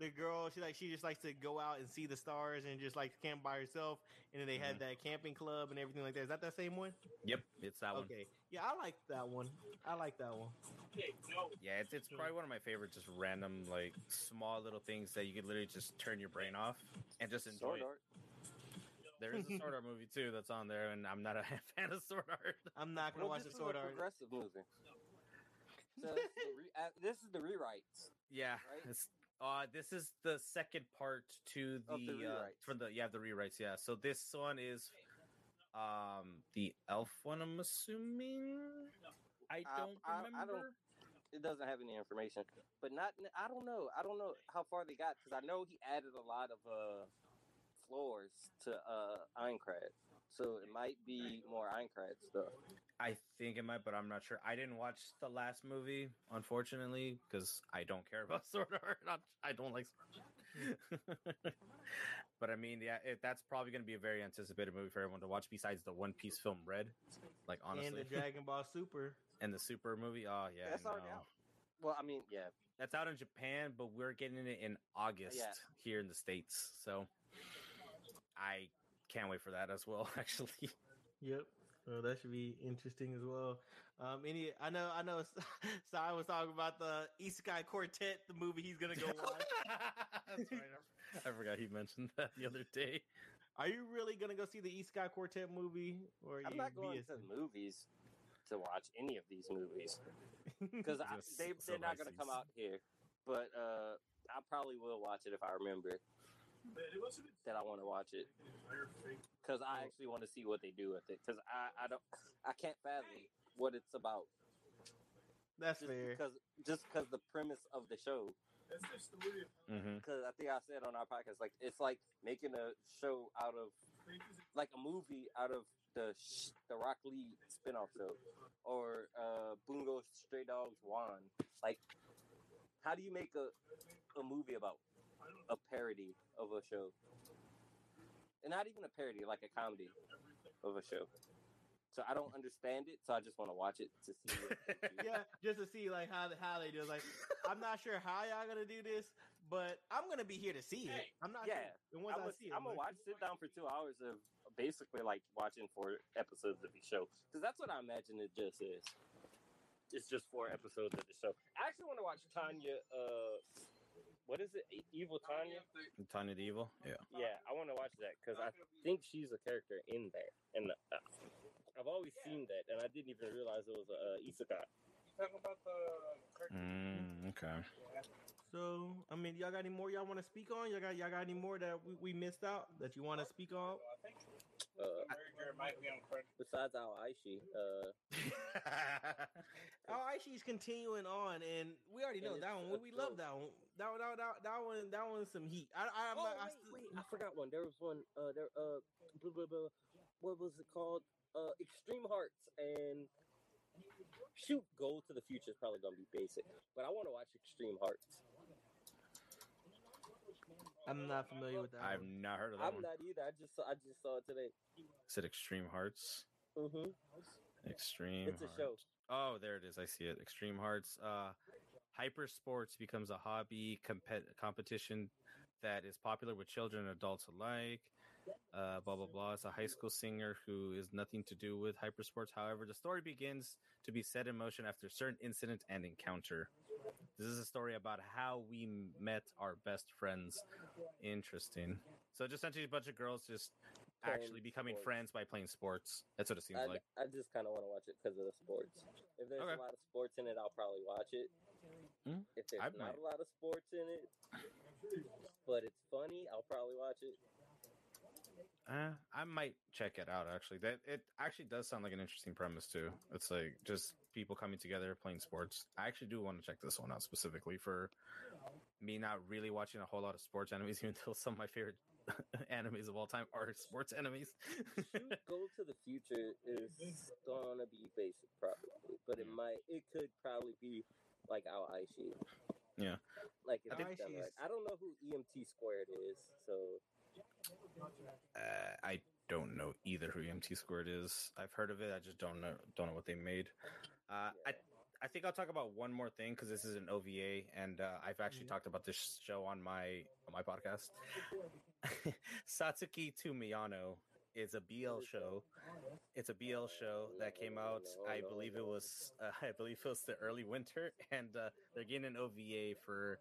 the girl she like she just likes to go out and see the stars and just like camp by herself. And then they mm-hmm. had that camping club and everything like that. Is that that same one? Yep, it's that okay. one. Okay, yeah, I like that one. I like that one. Yeah, it's it's probably one of my favorite. Just random like small little things that you could literally just turn your brain off and just enjoy. Sword Art. There is a Sword Art movie too that's on there, and I'm not a fan of Sword Art. I'm not gonna well, watch the Sword Art. Progressive movie. So this, is re- uh, this is the rewrites. Yeah, right? It's, uh, this is the second part to the, the uh, from the yeah the rewrites. Yeah, so this one is um the elf one. I'm assuming. I don't I, I, remember. I don't... It doesn't have any information, but not. I don't know. I don't know how far they got because I know he added a lot of uh, floors to uh, Aincrad, so it might be more Aincrad stuff. I think it might, but I'm not sure. I didn't watch the last movie, unfortunately, because I don't care about Sword Art. I don't like Sword Art. But I mean, yeah, it, that's probably going to be a very anticipated movie for everyone to watch. Besides the One Piece film, Red, like honestly, and the Dragon Ball Super. And the Super movie, oh yeah, that's no. already out. Well, I mean, yeah, that's out in Japan, but we're getting it in August yeah. here in the States. So I can't wait for that as well. Actually, yep, well, that should be interesting as well. Um, any, I know, I know. Sai was talking about the Isekai Quartet, the movie he's gonna go watch. That's right. I forgot he mentioned that the other day. Are you really gonna go see the Isekai Quartet movie? Or are I'm you not going B S- to movies. To watch any of these movies because they, they're so not going to come out here, but uh, I probably will watch it if I remember that I want to watch it because I actually want to see what they do with it because I, I don't I can't fathom what it's about. That's just fair because just because the premise of the show. Because mm-hmm. I think I said on our podcast, like it's like making a show out of like a movie out of. The sh- the Rock Lee spinoff show, or uh, Bungo Stray Dogs Juan. Like, how do you make a a movie about a parody of a show, and not even a parody, like a comedy of a show? So I don't understand it. So I just want to watch it to see. What yeah, just to see like how how they do it. Like, I'm not sure how y'all gonna do this, but I'm gonna be here to see it. I'm not. Yeah, sure. And once I, was, I see it, I'm gonna watch sit down for two hours of basically like watching four episodes of the show because that's what I imagine it just is. It's just four episodes of the show. I actually want to watch Tanya. Uh, what is it? Evil Tanya. Tanya the Evil. Yeah. Yeah, I want to watch that because I think she's a character in there, and uh, I've always seen that, and I didn't even realize it was a uh, isekai. Talking about the mm, okay. So, I mean, y'all got any more y'all want to speak on? Y'all got y'all got any more that we, we missed out that you want to speak on? Uh, might be on besides our Aishi, uh, our Aishi's continuing on, and we already know that one. We love that one. That one, that one, that one, that one's some heat. I, I, I'm oh, not, wait, I, still... wait, I forgot one. There was one. Uh, there. Uh, blah, blah, blah. What was it called? Uh, Extreme Hearts and. Shoot, Go to the Future is probably going to be basic, but I want to watch Extreme Hearts. I'm not familiar with that. I've one. not heard of that. I'm one. not either. I just saw, I just saw it today. Is it Extreme Hearts? Mm-hmm. Extreme. It's a Hearts. show. Oh, there it is. I see it. Extreme Hearts. Uh, hyper sports becomes a hobby compet- competition that is popular with children and adults alike. Uh, blah, blah, blah. It's a high school singer who is nothing to do with hyper sports. However, the story begins to be set in motion after a certain incident and encounter. This is a story about how we met our best friends. Interesting. So just essentially a bunch of girls just playing actually becoming sports. friends by playing sports. That's what it seems I, like. I just kind of want to watch it because of the sports. If there's okay. a lot of sports in it, I'll probably watch it. Hmm? If there's I not might. a lot of sports in it, but it's funny, I'll probably watch it. Uh, I might check it out, actually. That it actually does sound like an interesting premise, too. It's like just people coming together, playing sports. I actually do want to check this one out specifically for me not really watching a whole lot of sports animes, even though some of my favorite animes of all time are sports animes. Shoot, Go to the Future is going to be basic, probably. But it might, it could probably be like our Aishi. Yeah. Like it's I, think right. I don't know who E M T Squared is, so... Uh, I don't know either who E M T Squared is. I've heard of it. I just don't know don't know what they made. Uh, yeah. I I think I'll talk about one more thing because this is an O V A, and uh, I've actually mm-hmm. talked about this show on my on my podcast. Satsuki to Miyano is a B L show. It's a B L show that came out. I believe it was uh, I believe it was the early winter, and uh, they're getting an O V A for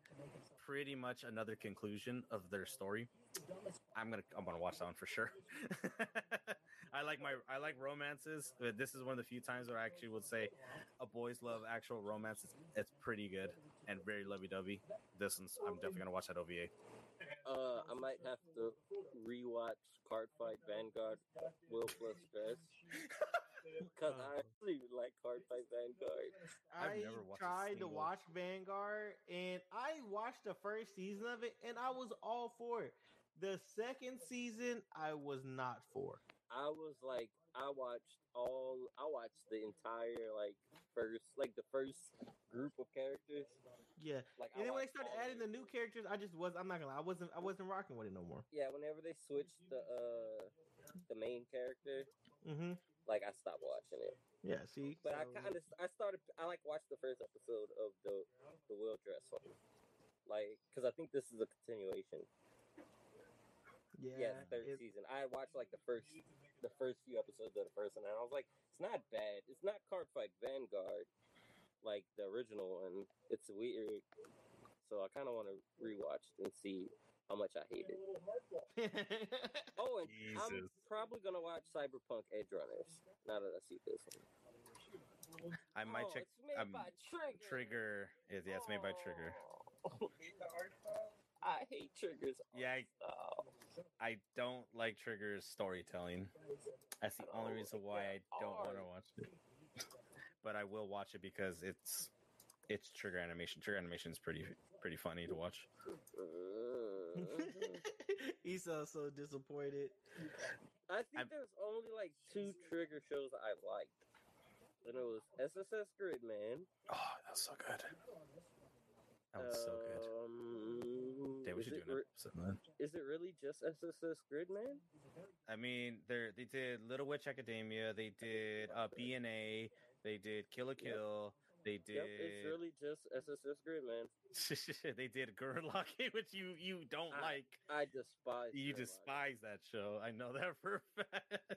pretty much another conclusion of their story. I'm gonna I'm gonna watch that one for sure. I like my I like romances, but this is one of the few times where I actually would say a boys love actual romances. It's pretty good and very lovey-dovey. This one's I'm definitely gonna watch that O V A. Uh, I might have to rewatch Card Fight Vanguard Will Plus Stress because I actually like Card Fight Vanguard. I've never watched I tried to watch Vanguard, and I watched the first season of it, and I was all for it. The second season, I was not for. I was like, I watched all, I watched the entire, like, first, like, the first group of characters. Yeah. Like, and I then when they started adding the new characters, I just was, I'm not gonna lie, I wasn't, I wasn't rocking with it no more. Yeah, whenever they switched the, uh, the main character, mm-hmm. like, I stopped watching it. Yeah, see? But so... I kind of, I started, I, like, watched the first episode of the, the Will Dress one. Like, because I think this is a continuation. Yeah, yeah, the third it, season. I watched like the first, the first few episodes of the first one, and I was like, it's not bad. It's not Card Fight Vanguard, like the original one. It's weird, so I kind of want to rewatch and see how much I hate it. Oh, and Jesus. I'm probably gonna watch Cyberpunk Edgerunners now that I see this one. I might oh, check. It's made um, by Trigger. Trigger is yeah, it's made by Trigger. I hate Trigger's also. Yeah, I, I don't like Trigger's storytelling. That's the only reason why I don't want to watch it. But I will watch it because it's it's Trigger Animation. Trigger Animation is pretty pretty funny to watch. He's so disappointed. I think I'm, there's only like two Trigger shows I liked. And it was S S S.Gridman. Oh, that's so good. That was so good. Um, Damn, we should do an re- episode, man. Is it really just S S S.Gridman? I mean, they they did Little Witch Academia, they did uh, B N A, they did Kill la Kill, yep. they did... Yep, it's really just S S S.Gridman. They did Gurren Lagann, which you, you don't I, like. I despise You despise Lagann. That show. I know that for a fact.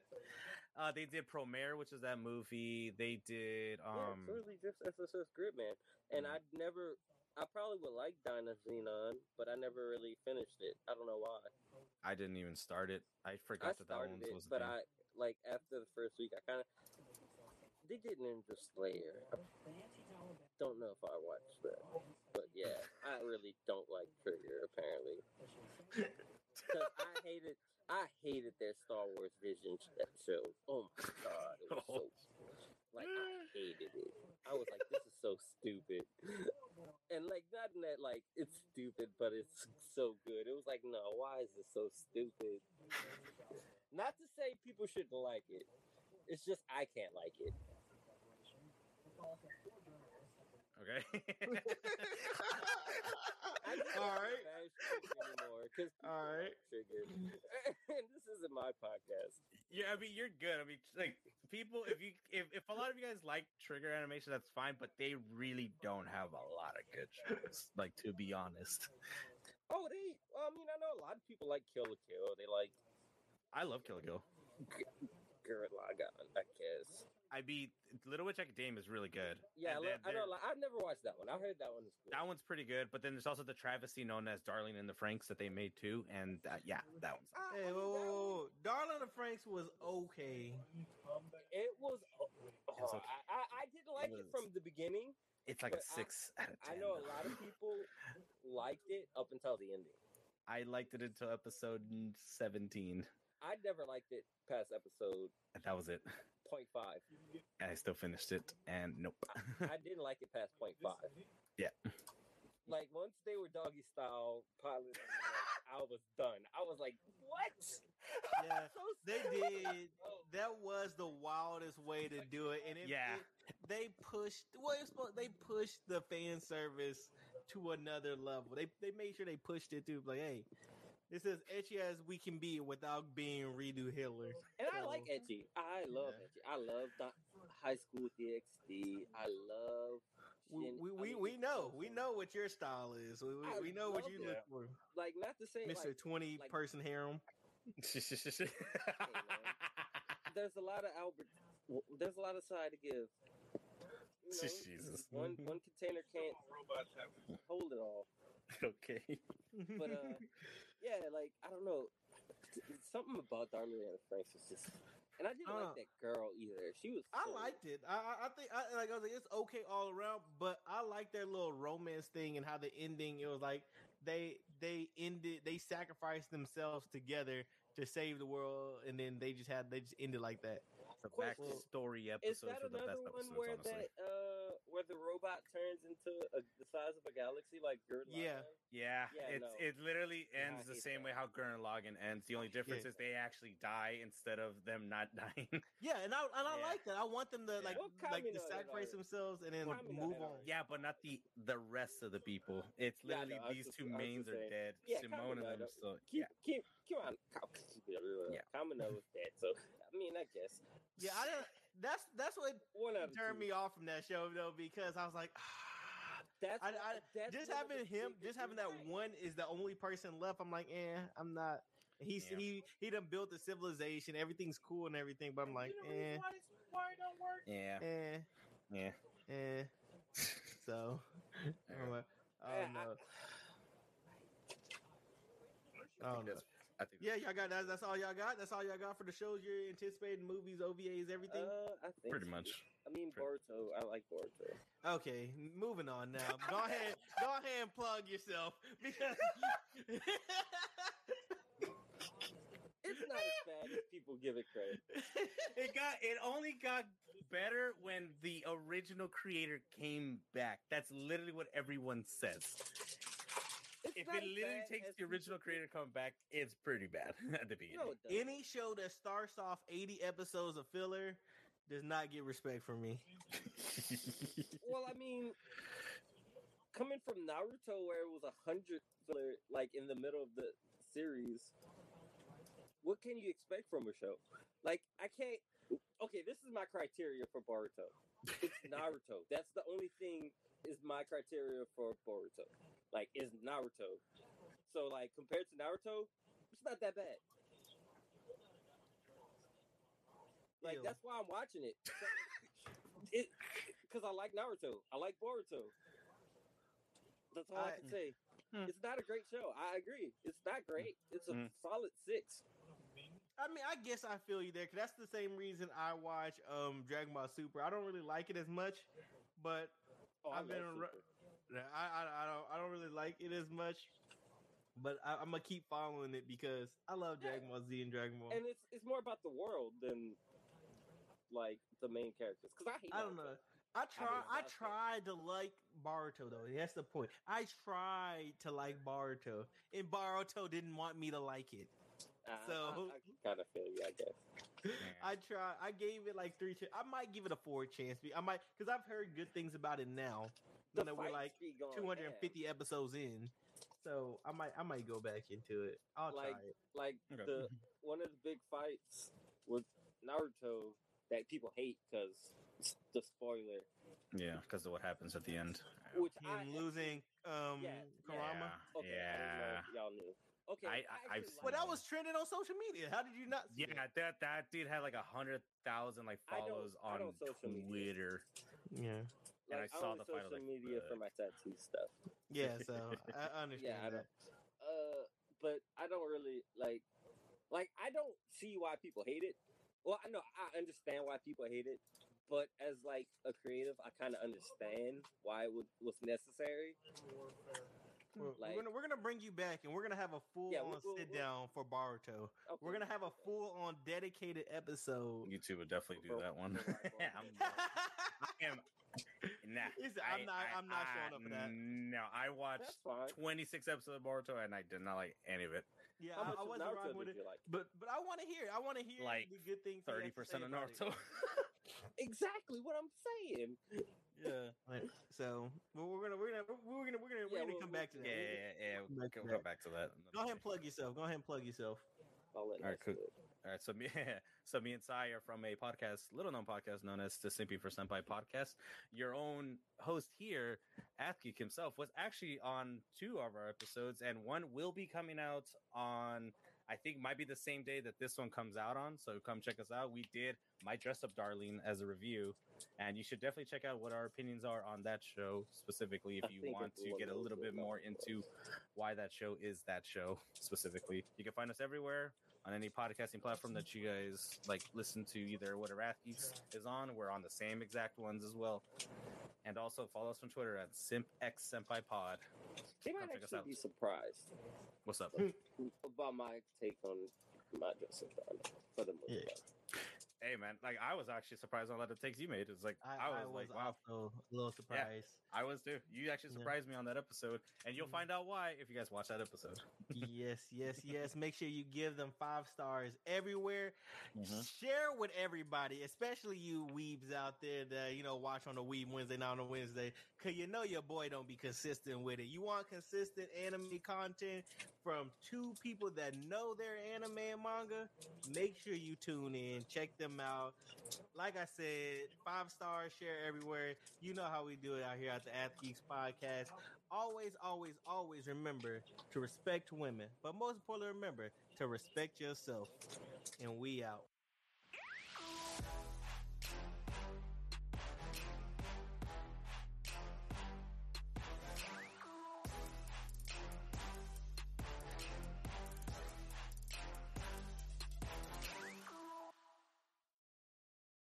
Uh, they did Promare, which is that movie. They did... Um... Yeah, it's really just S S S.Gridman. And mm. I'd never... I probably would like Dino Xenon, but I never really finished it. I don't know why. I didn't even start it. I forgot I that that one was. But thing. I like after the first week, I kind of they did Ninja Slayer. I don't know if I watched that, but yeah, I really don't like Trigger apparently. Because I hated, I hated their Star Wars Vision show. Oh my god, it was oh. so like I hated it. I was like, this is so stupid, and like not in that like it's stupid, but it's so good. It was like, no, why is this so stupid? Not to say people shouldn't like it. It's just I can't like it. Okay. All right. Anymore, all right. Triggered. And this isn't my podcast. Yeah, I mean, you're good. I mean, like, people, if you, if, if a lot of you guys like Trigger animation, that's fine. But they really don't have a lot of good shows. Like, to be honest. Oh, they. I mean, I know a lot of people like Kill la Kill. They like. I love Kill la Kill. Gurren Lagann, I guess. I mean, Little Witch Academia is really good. Yeah, I, I know. I've never watched that one. I heard that one's good. That one's pretty good, but then there's also the travesty known as Darling in the Franxx that they made too, and uh, yeah, that one's good. Hey, whoa, whoa, whoa. Darling in the Franxx was okay. It was... Oh, okay. I, I, I didn't like it, was, it from the beginning. It's like a six I, out of ten. I know a lot of people liked it up until the ending. I liked it until episode seventeen. I never liked it past episode. That was it. point five. And I still finished it, and nope. I, I didn't like it past point five. Yeah. Like, once they were doggy style piloting, like, I was done. I was like, what? Yeah, so they did. That was the wildest way to do it. And it, yeah. it, they pushed. Well, it was, they pushed the fan service to another level. They they made sure they pushed it to like, hey. It's as etchy as we can be without being redo Hitler. And I so, like etchy. I love yeah. etchy. I love the High School D X D. I love. We we, we, I mean, we know we know what your style is. We we, we know what you that. look for. Like, not the same, Mister Like, Twenty like, Person Harem. Hey, there's a lot of Albert. There's a lot of side to give. You know, Jesus. One one container can't hold it all. Okay. But uh yeah, like, I don't know. Something about Darling in the Franxx was just, and I didn't uh, like that girl either. She was so... I liked it. I I think I like I was like it's okay all around, but I like their little romance thing and how the ending, it was like they they ended they sacrificed themselves together to save the world, and then they just had they just ended like that. The back well, story episodes were the best one episodes, where honestly. That, uh, where the robot turns into a, the size of a galaxy, like Gurren Lagann. Yeah, yeah. yeah it's, no. It literally ends the same that. way how Gurren Lagann ends. The only difference yeah. is they actually die instead of them not dying. Yeah, and I and I yeah. like that. I want them to yeah. like well, like to sacrifice themselves and then Kamino move on. Yeah, but not the the rest of the people. It's literally yeah, no, these just, two mains are dead. Yeah, Simone and them. So yeah, keep keep on. Yeah, Kamino was dead. So I mean, I guess. Yeah, I don't, that's that's what turned me off from that show though, because I was like, ah, that's, I, I, that's just having him, just having that right. one is the only person left. I'm like, eh, I'm not. He's yeah. he he done built the civilization, everything's cool and everything, but I'm like, you know, eh, why it's, why it don't work? yeah, eh, yeah, eh. So anyway, I don't know. I don't know. I think yeah, y'all got that. That's all y'all got. That's all y'all got for the shows you're anticipating, movies, O V As, everything. Uh, I think pretty much. I mean, Boruto. I like Boruto. Okay, moving on now. Go ahead, go ahead and plug yourself. Because it's not as bad as people give it credit. It got. It only got better when the original creator came back. That's literally what everyone says. If it literally takes the original creator come back, it's pretty bad at the beginning. No, any show that starts off eighty episodes of filler does not get respect from me. Well, I mean, coming from Naruto, where it was a hundred filler, like in the middle of the series, what can you expect from a show? Like, I can't. Okay, this is my criteria for Boruto. It's Naruto. That's the only thing. Is my criteria for Boruto. Like, is Naruto. So, like, compared to Naruto, it's not that bad. Like, ew. That's why I'm watching it. Because I like Naruto. I like Boruto. That's all I, I can say. Hmm. It's not a great show. I agree. It's not great. It's a hmm. solid six. I mean, I guess I feel you there, because that's the same reason I watch um, Dragon Ball Super. I don't really like it as much, but... Oh, I've been. I, I I don't I don't really like it as much, but I, I'm gonna keep following it because I love Dragon yeah. Ball Z and Dragon Ball. And it's it's more about the world than like the main characters. Because I hate. I don't Naruto. know. I try. I, I tried to like Boruto though. That's the point. I tried to like Boruto, and Boruto didn't want me to like it. Uh, so I, I kind of feel you, I guess. I, I try. I gave it like three. I might give it a four chance. I might, because I've heard good things about it now. The that we're like two hundred fifty down. Episodes in, so I might I might go back into it. I'll like, try it. Like okay. the one of the big fights with Naruto that people hate because the spoiler. Yeah, because of what happens at the end. Which Him I, losing um yeah, Kurama. Yeah, okay, yeah. I y'all knew. Okay, I, I, I well, that was trending on social media. How did you not? See yeah, it? that that dude had like a hundred thousand like follows I don't, I don't on Twitter. Media. Yeah, and like, I saw I the social like, media Ugh. for my tattoo stuff. Yeah, so I understand yeah, that. I uh, but I don't really like, like I don't see why people hate it. Well, I know I understand why people hate it, but as like a creative, I kind of understand why it was, was necessary. We're, like, we're, gonna, we're gonna bring you back, and we're gonna have a full yeah, on we'll, sit we'll, down for Boruto. Okay. We're gonna have a full on dedicated episode. YouTube would definitely do that one. yeah, I'm, I am, nah, said, I'm I, not. I'm not I, showing up for that. No, I watched twenty-six episodes of Boruto, and I did not like any of it. Yeah, I, I wasn't wrong with it, like? but but I want to hear. I want to hear like the good things. Thirty percent of Naruto. Exactly what I'm saying. Yeah. Right. So well, we're gonna we're gonna we're gonna we're gonna yeah, we're gonna we'll, come we'll, back to that. Yeah, yeah, yeah. We'll, we'll, come, we'll come back to that. Go ahead and plug yourself. Go ahead and plug yourself. All right, cool. All right, so me, so me and Sai are from a podcast, little known podcast known as the Simpy for Senpai podcast. Your own host here, Athgeek himself, was actually on two of our episodes, and one will be coming out on, I think, might be the same day that this one comes out on. So come check us out. We did My Dress Up Darling as a review, and you should definitely check out what our opinions are on that show specifically if you want to get a little bit more into why that show is that show specifically. You can find us everywhere on any podcasting platform that you guys like listen to, either what Athgeek is on. We're on the same exact ones as well. And also follow us on Twitter at SimpXSenpaiPod. They might actually be surprised. What's up? About my take on My Dress Up Darling for the most part. Hey man, like I was actually surprised on a lot of takes you made. It's like I, I, was, I was like, wow, also a little surprised. Yeah, I was too. You actually surprised yeah. me on that episode, and you'll mm-hmm. find out why if you guys watch that episode. yes, yes, yes. Make sure you give them five stars everywhere. Mm-hmm. Share with everybody, especially you weebs out there that you know watch on the Weeb Wednesday, not on a Wednesday, because you know your boy don't be consistent with it. You want consistent anime content from two people that know their anime and manga. Make sure you tune in. Check them out. Like I said, five stars, share everywhere. You know how we do it out here at the Athgeeks podcast. Always, always, always remember to respect women, but most importantly, remember to respect yourself. And we out.